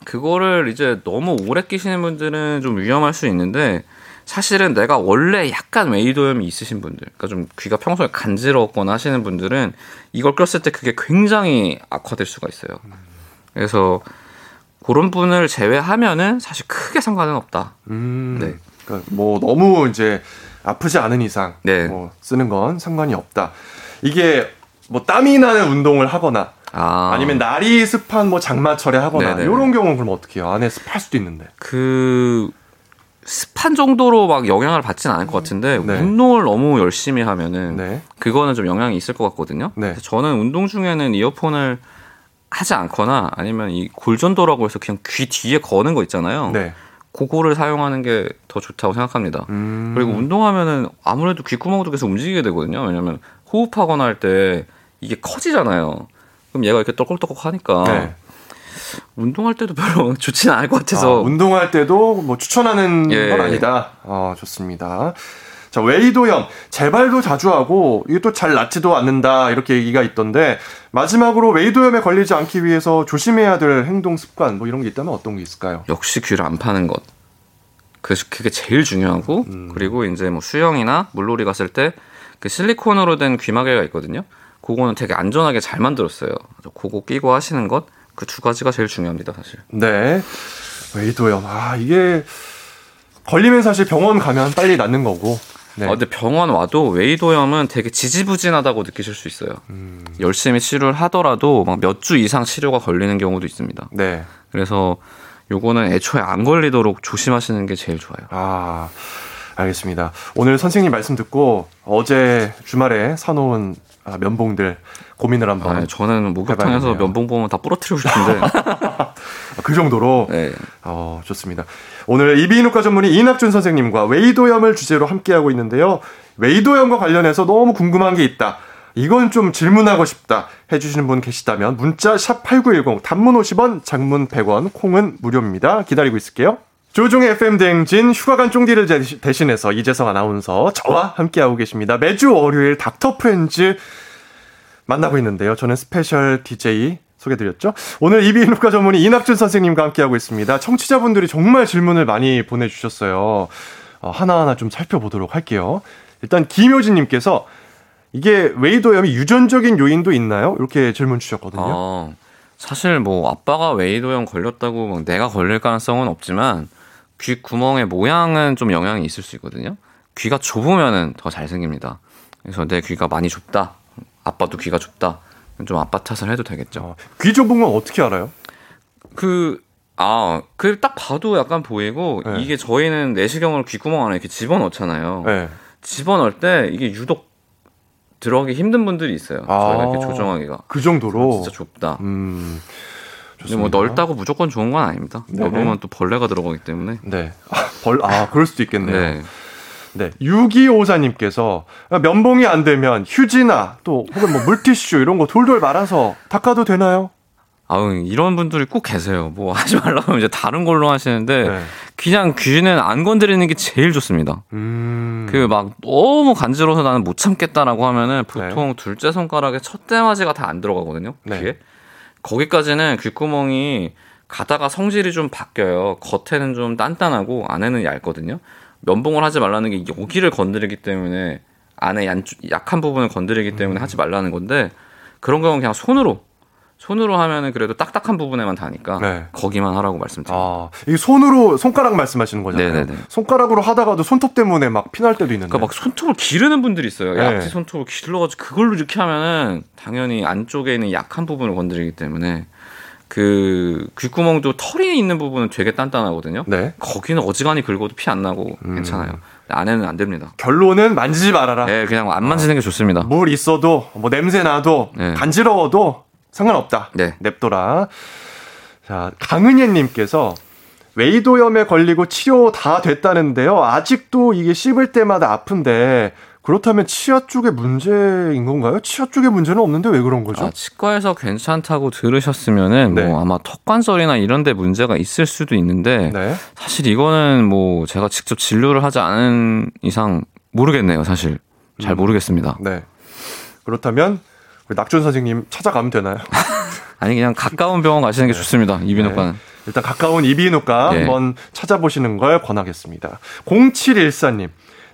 그거를 이제 너무 오래 끼시는 분들은 좀 위험할 수 있는데, 사실은 내가 원래 약간 외이도염이 있으신 분들, 그러니까 좀 귀가 평소에 간지러웠거나 하시는 분들은 이걸 꼈을 때 그게 굉장히 악화될 수가 있어요. 그래서 그런 분을 제외하면은 사실 크게 상관은 없다. 음, 네. 그러니까 뭐 너무 이제 아프지 않은 이상 네. 뭐 쓰는 건 상관이 없다. 이게 뭐 땀이 나는 운동을 하거나 아. 아니면 날이 습한 뭐 장마철에 하거나 네네. 이런 경우는 그럼 어떻게 해요? 안에 습할 수도 있는데. 그 습한 정도로 막 영향을 받지는 않을 것 같은데 네. 운동을 너무 열심히 하면은 네. 그거는 좀 영향이 있을 것 같거든요. 네. 저는 운동 중에는 이어폰을 하지 않거나 아니면 이 골전도라고 해서 그냥 귀 뒤에 거는 거 있잖아요. 네. 그거를 사용하는 게 더 좋다고 생각합니다. 음. 그리고 운동하면은 아무래도 귓구멍도 계속 움직이게 되거든요. 왜냐하면 호흡하거나 할 때 이게 커지잖아요. 그럼 얘가 이렇게 떨컥떨컥 하니까 네. 운동할 때도 별로 좋지는 않을 것 같아서. 아, 운동할 때도 뭐 추천하는 예. 건 아니다. 어, 좋습니다. 자, 외이도염 재발도 자주 하고 이게 또 잘 낫지도 않는다 이렇게 얘기가 있던데, 마지막으로 외이도염에 걸리지 않기 위해서 조심해야 될 행동 습관 뭐 이런 게 있다면 어떤 게 있을까요? 역시 귀를 안 파는 것. 그래서 그게 제일 중요하고 음. 그리고 이제 뭐 수영이나 물놀이 갔을 때 그 실리콘으로 된 귀마개가 있거든요. 그거는 되게 안전하게 잘 만들었어요. 그거 끼고 하시는 것, 그 두 가지가 제일 중요합니다, 사실. 네. 외이도염 아 이게 걸리면 사실 병원 가면 빨리 낫는 거고. 네. 아, 근데 병원 와도 외이도염은 되게 지지부진하다고 느끼실 수 있어요. 음. 열심히 치료를 하더라도 막 몇 주 이상 치료가 걸리는 경우도 있습니다. 네. 그래서 요거는 애초에 안 걸리도록 조심하시는 게 제일 좋아요. 아, 알겠습니다. 오늘 선생님 말씀 듣고 어제 주말에 사놓은 아, 면봉들 고민을 한번. 아, 저는 목욕탕에서 면봉 보면 다 부러뜨리고 싶은데. 그 정도로. 네. 어, 좋습니다. 오늘 이비인후과 전문의 이낙준 선생님과 외이도염을 주제로 함께하고 있는데요. 외이도염과 관련해서 너무 궁금한 게 있다, 이건 좀 질문하고 싶다 해주시는 분 계시다면 문자 샵팔구일공, 단문 오십 원, 장문 백 원, 콩은 무료입니다. 기다리고 있을게요. 조종의 에프엠 대행진, 휴가간 쫑디를 대신해서 이재성 아나운서, 저와 함께하고 계십니다. 매주 월요일 닥터프렌즈 만나고 있는데요. 저는 스페셜 디제이 소개드렸죠. 오늘 이비인후과 전문의 이낙준 선생님과 함께하고 있습니다. 청취자분들이 정말 질문을 많이 보내주셨어요. 어, 하나하나 좀 살펴보도록 할게요. 일단 김효진님께서 이게 외이도염이 유전적인 요인도 있나요? 이렇게 질문 주셨거든요. 어, 사실 뭐 아빠가 외이도염 걸렸다고 막 내가 걸릴 가능성은 없지만 귀 구멍의 모양은 좀 영향이 있을 수 있거든요. 귀가 좁으면 더 잘 생깁니다. 그래서 내 귀가 많이 좁다, 아빠도 귀가 좁다, 좀 아빠 탓을 해도 되겠죠. 아, 귀 좁은 건 어떻게 알아요? 그, 아, 그 딱 봐도 약간 보이고, 네. 이게 저희는 내시경을 귀구멍 안에 이렇게 집어넣잖아요. 네. 집어넣을 때 이게 유독 들어가기 힘든 분들이 있어요. 아, 저희가 이렇게 조정하기가. 그 정도로? 진짜 좁다. 음, 근데 뭐 넓다고 무조건 좋은 건 아닙니다. 넓으면 네. 또 벌레가 들어가기 때문에. 네. 아, 벌, 아, 그럴 수도 있겠네요. 네. 네, 육이오사님께서 면봉이 안 되면 휴지나 또 혹은 뭐 물티슈 이런 거 돌돌 말아서 닦아도 되나요? 아우, 이런 분들이 꼭 계세요. 뭐 하지 말라면 이제 다른 걸로 하시는데 네. 그냥 귀는 안 건드리는 게 제일 좋습니다. 음... 그 막 너무 간지러워서 나는 못 참겠다라고 하면은 보통 네. 둘째 손가락에 첫 대마지가 다 안 들어가거든요. 귀에. 네. 거기까지는 귓구멍이 가다가 성질이 좀 바뀌어요. 겉에는 좀 단단하고 안에는 얇거든요. 면봉을 하지 말라는 게 여기를 건드리기 때문에, 안에 얀, 약한 부분을 건드리기 때문에 음. 하지 말라는 건데, 그런 경우는 그냥 손으로 손으로 하면은 그래도 딱딱한 부분에만 다니까 네. 거기만 하라고 말씀드립니다. 아, 이게 손으로 손가락 말씀하시는 거잖아요. 네네네. 손가락으로 하다가도 손톱 때문에 막 피날 때도 있는데. 그러니까 막 손톱을 기르는 분들이 있어요. 네. 앞뒤 손톱을 길러가지고 그걸로 이렇게 하면은 당연히 안쪽에 있는 약한 부분을 건드리기 때문에. 그 귓구멍도 털이 있는 부분은 되게 단단하거든요. 네. 거기는 어지간히 긁어도 피 안 나고 음. 괜찮아요. 안에는 안 됩니다. 결론은 만지지 말아라. 네, 그냥 안 만지는 아, 게 좋습니다. 물 있어도 뭐 냄새 나도 네. 간지러워도 상관없다. 네. 냅둬라. 자, 강은예님께서 외이도염에 걸리고 치료 다 됐다는데요, 아직도 이게 씹을 때마다 아픈데 그렇다면 치아 쪽의 문제인 건가요? 치아 쪽의 문제는 없는데 왜 그런 거죠? 아, 치과에서 괜찮다고 들으셨으면은 네. 뭐 아마 턱관절이나 이런 데 문제가 있을 수도 있는데 네. 사실 이거는 뭐 제가 직접 진료를 하지 않은 이상 모르겠네요. 사실 잘 모르겠습니다. 음. 네. 그렇다면 우리 낙준 선생님 찾아가면 되나요? 아니 그냥 가까운 병원 가시는 게 네. 좋습니다. 이비인후과는. 네. 일단 가까운 이비인후과 네. 한번 찾아보시는 걸 권하겠습니다. 공칠일사님.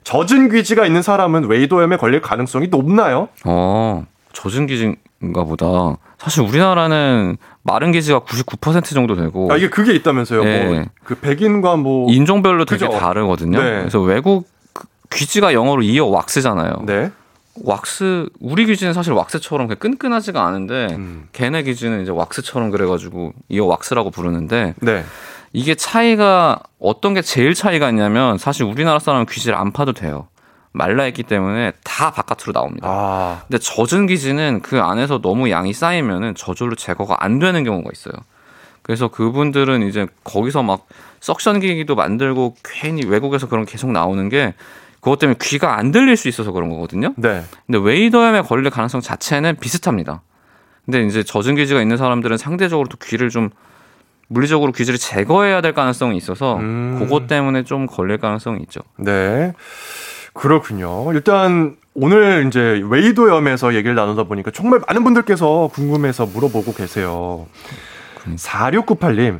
젖은 귀지가 있는 사람은 외이도염에 걸릴 가능성이 높나요? 어, 젖은 귀지인가 보다. 사실 우리나라는 마른 귀지가 구십구 퍼센트 정도 되고. 아, 이게 그게 있다면서요? 네. 뭐 그 백인과 뭐. 인종별로 그죠? 되게 다르거든요. 네. 그래서 외국 귀지가 영어로 이어 왁스잖아요. 네. 왁스, 우리 귀지는 사실 왁스처럼 끈끈하지가 않은데, 음. 걔네 귀지는 이제 왁스처럼 그래가지고 이어 왁스라고 부르는데. 네. 이게 차이가 어떤 게 제일 차이가 있냐면 사실 우리나라 사람은 귀지를 안 파도 돼요. 말라있기 때문에 다 바깥으로 나옵니다. 아. 근데 젖은 귀지는 그 안에서 너무 양이 쌓이면은 저절로 제거가 안 되는 경우가 있어요. 그래서 그분들은 이제 거기서 막 석션기기도 만들고 괜히 외국에서 그런 게 계속 나오는 게 그것 때문에 귀가 안 들릴 수 있어서 그런 거거든요. 네. 근데 웨이더염에 걸릴 가능성 자체는 비슷합니다. 근데 이제 젖은 귀지가 있는 사람들은 상대적으로 또 귀를 좀 물리적으로 귀지를 제거해야 될 가능성이 있어서 음. 그것 때문에 좀 걸릴 가능성이 있죠. 네, 그렇군요. 일단 오늘 이제 외이도염에서 얘기를 나누다 보니까 정말 많은 분들께서 궁금해서 물어보고 계세요. 음. 사육구팔님,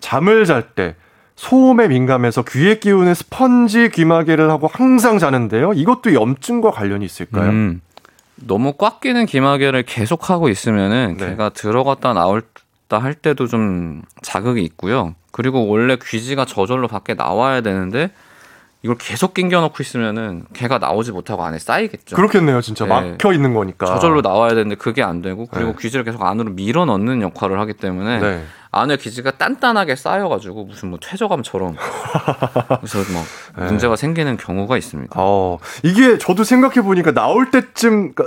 잠을 잘 때 소음에 민감해서 귀에 끼우는 스펀지 귀마개를 하고 항상 자는데요. 이것도 염증과 관련이 있을까요? 음. 너무 꽉 끼는 귀마개를 계속하고 있으면은 네. 걔가 들어갔다 나올 할 때도 좀 자극이 있고요. 그리고 원래 귀지가 저절로 밖에 나와야 되는데 이걸 계속 낑겨놓고 있으면은 걔가 나오지 못하고 안에 쌓이겠죠. 그렇겠네요. 진짜 네. 막혀 있는 거니까. 저절로 나와야 되는데 그게 안 되고 그리고 네. 귀지를 계속 안으로 밀어 넣는 역할을 하기 때문에 네. 안에 귀지가 단단하게 쌓여가지고 무슨 뭐 퇴적암처럼 그래서 막 네. 문제가 생기는 경우가 있습니다. 어, 이게 저도 생각해 보니까 나올 때쯤 그러니까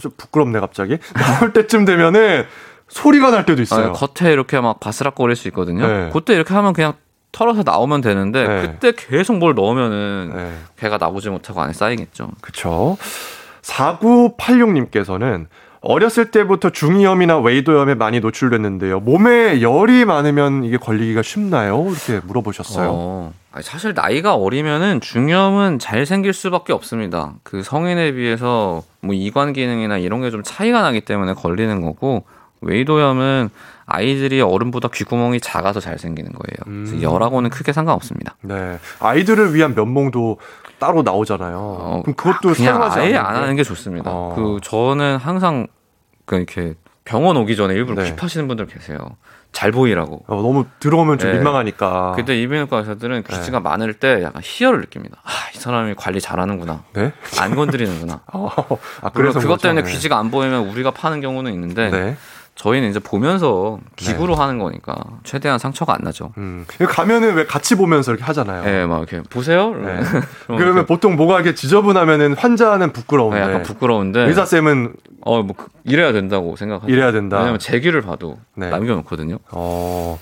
좀 부끄럽네 갑자기 나올 때쯤 되면은. 소리가 날 때도 있어요. 아, 겉에 이렇게 막 바스락거릴 수 있거든요. 네. 그때 이렇게 하면 그냥 털어서 나오면 되는데 네. 그때 계속 뭘 넣으면은 네. 걔가 나오지 못하고 안에 쌓이겠죠. 그렇죠. 사구팔육님께서는 어렸을 때부터 중이염이나 외이도염에 많이 노출됐는데요. 몸에 열이 많으면 이게 걸리기가 쉽나요? 이렇게 물어보셨어요. 어, 사실 나이가 어리면은 중이염은 잘 생길 수밖에 없습니다. 그 성인에 비해서 뭐 이관 기능이나 이런 게 좀 차이가 나기 때문에 걸리는 거고. 외이도염은 아이들이 어른보다 귀구멍이 작아서 잘 생기는 거예요. 그래서 열하고는 크게 상관없습니다. 네, 아이들을 위한 면봉도 따로 나오잖아요. 어, 그럼 그것도 사용하지 아예 안 하는 게 좋습니다. 어. 그 저는 항상 이렇게 병원 오기 전에 일부러 네. 귀 파시는 분들 계세요. 잘 보이라고. 어, 너무 들어오면 좀 네. 민망하니까. 그때 이비인후과 의사들은 귀지가 네. 많을 때 약간 희열을 느낍니다. 아, 이 사람이 관리 잘하는구나. 네? 안 건드리는구나. 어, 아, 그래서 그것 때문에 네. 귀지가 안 보이면 우리가 파는 경우는 있는데. 네. 저희는 이제 보면서 기구로 네. 하는 거니까 최대한 상처가 안 나죠. 음. 가면은 왜 같이 보면서 이렇게 하잖아요. 네, 막 이렇게 보세요. 네. 그러면 이렇게. 보통 뭐가 이렇게 지저분하면은 환자는 부끄러운데, 네, 약간 부끄러운데 의사 쌤은 어 뭐 이래야 된다고 생각하죠. 이래야 된다. 왜냐면 제 귀를 봐도 네. 남겨놓거든요. 어.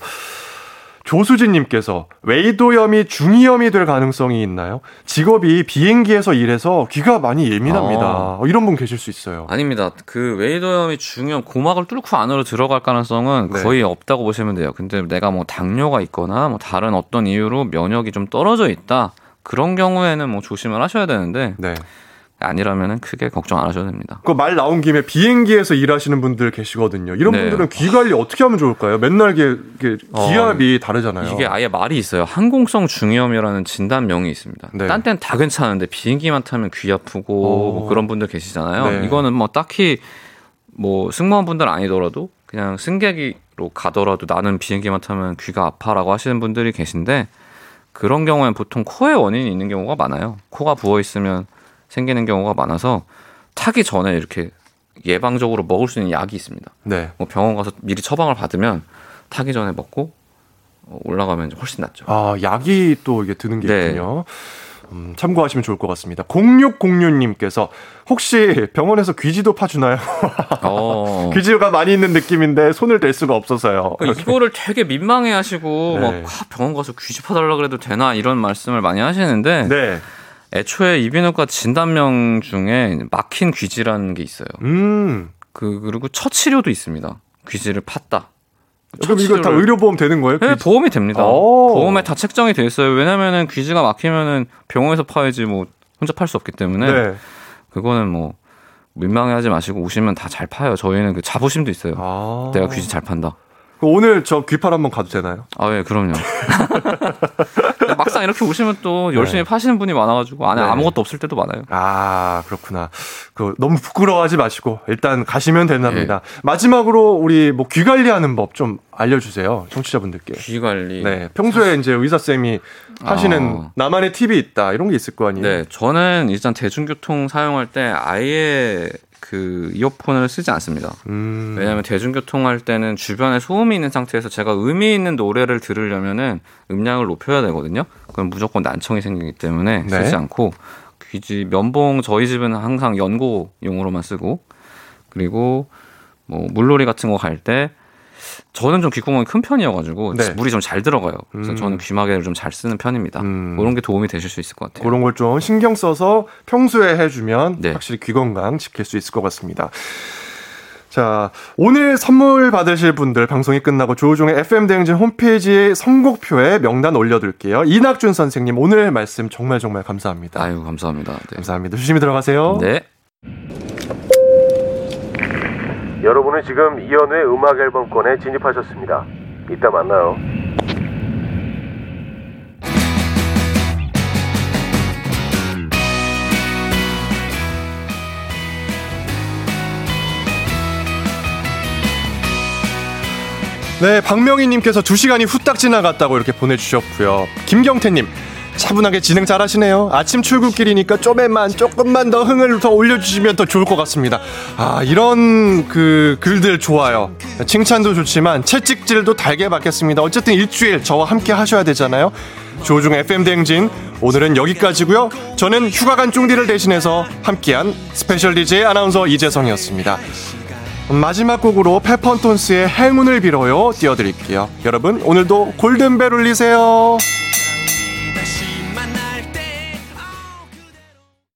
조수진님께서 외이도염이 중이염이 될 가능성이 있나요? 직업이 비행기에서 일해서 귀가 많이 예민합니다. 아. 이런 분 계실 수 있어요. 아닙니다. 그 외이도염이 중이염 고막을 뚫고 안으로 들어갈 가능성은 네. 거의 없다고 보시면 돼요. 근데 내가 뭐 당뇨가 있거나 뭐 다른 어떤 이유로 면역이 좀 떨어져 있다. 그런 경우에는 뭐 조심을 하셔야 되는데 네. 아니라면은 크게 걱정 안 하셔도 됩니다. 그 말 나온 김에 비행기에서 일하시는 분들 계시거든요. 이런 네. 분들은 귀 관리 어떻게 하면 좋을까요? 맨날 이게, 이게 기압이 어, 다르잖아요. 이게 아예 말이 있어요. 항공성 중이염이라는 진단명이 있습니다. 네. 딴 땐 다 괜찮은데 비행기만 타면 귀 아프고 뭐 그런 분들 계시잖아요. 네. 이거는 뭐 딱히 뭐 승무원분들 아니더라도 그냥 승객으로 가더라도 나는 비행기만 타면 귀가 아파라고 하시는 분들이 계신데 그런 경우엔 보통 코에 원인이 있는 경우가 많아요. 코가 부어 있으면 생기는 경우가 많아서 타기 전에 이렇게 예방적으로 먹을 수 있는 약이 있습니다. 네. 뭐 병원 가서 미리 처방을 받으면 타기 전에 먹고 올라가면 훨씬 낫죠. 아, 약이 또 이게 드는 게 네. 있군요. 음, 참고하시면 좋을 것 같습니다. 공육공육님께서 혹시 병원에서 귀지도 파주나요? 어. 귀지가 많이 있는 느낌인데 손을 댈 수가 없어서요. 그러니까 이거를 되게 민망해하시고 네. 막, 아, 병원 가서 귀지 파달라 그래도 되나 이런 말씀을 많이 하시는데. 네. 애초에 이비인후과 진단명 중에 막힌 귀지라는 게 있어요. 음. 그, 그리고 첫 치료도 있습니다. 귀지를 팠다. 그럼 이거 다 의료보험 되는 거예요? 네, 귀지? 보험이 됩니다. 오. 보험에 다 책정이 돼 있어요. 왜냐면은 귀지가 막히면은 병원에서 파야지 뭐 혼자 팔 수 없기 때문에. 네. 그거는 뭐 민망해하지 마시고 오시면 다 잘 파요. 저희는 그 자부심도 있어요. 아. 내가 귀지 잘 판다. 오늘 저 귀팔 한번 가도 되나요? 아, 예, 그럼요. 막상 이렇게 오시면 또 열심히 네. 파시는 분이 많아가지고 안에 네. 아무것도 없을 때도 많아요. 아, 그렇구나. 그 너무 부끄러워하지 마시고 일단 가시면 된답니다. 네. 마지막으로 우리 뭐 귀 관리하는 법 좀 알려주세요, 청취자분들께. 귀 관리. 네, 평소에 이제 의사 쌤이 하시는 아. 나만의 팁이 있다 이런 게 있을 거 아니에요? 네, 저는 일단 대중교통 사용할 때 아예 그 이어폰을 쓰지 않습니다. 음. 왜냐하면 대중교통 할 때는 주변에 소음이 있는 상태에서 제가 의미 있는 노래를 들으려면은 음량을 높여야 되거든요. 그럼 무조건 난청이 생기기 때문에 네. 쓰지 않고 귀지 면봉 저희 집은 항상 연고용으로만 쓰고 그리고 뭐 물놀이 같은 거 갈 때 저는 좀 귓구멍이 큰 편이어가지고 네. 물이 좀 잘 들어가요. 그래서 음. 저는 귀마개를 좀 잘 쓰는 편입니다. 음. 그런 게 도움이 되실 수 있을 것 같아요. 그런 걸 좀 신경 써서 평소에 해주면 네. 확실히 귀 건강 지킬 수 있을 것 같습니다. 자, 오늘 선물 받으실 분들 방송이 끝나고 조우종의 에프엠 대행진 홈페이지의 선곡표에 명단 올려둘게요. 이낙준 선생님 오늘 말씀 정말 정말 감사합니다. 아유, 감사합니다. 네. 감사합니다. 조심히 들어가세요. 네. 여러분은 지금 이현우의 음악 앨범권에 진입하셨습니다. 이따 만나요. 네, 박명희님께서 두 시간이 후딱 지나갔다고 이렇게 보내주셨고요. 김경태님, 차분하게 진행 잘하시네요. 아침 출근길이니까 좀에만 조금만 더 흥을 더 올려주시면 더 좋을 것 같습니다. 아, 이런 그 글들 좋아요. 칭찬도 좋지만 채찍질도 달게 받겠습니다. 어쨌든 일주일 저와 함께 하셔야 되잖아요. 조우종 에프엠 대행진 오늘은 여기까지고요. 저는 휴가 간 쫑디를 대신해서 함께한 스페셜 디제이 아나운서 이재성이었습니다. 마지막 곡으로 페펀톤스의 행운을 빌어요 띄워드릴게요. 여러분 오늘도 골든벨 울리세요.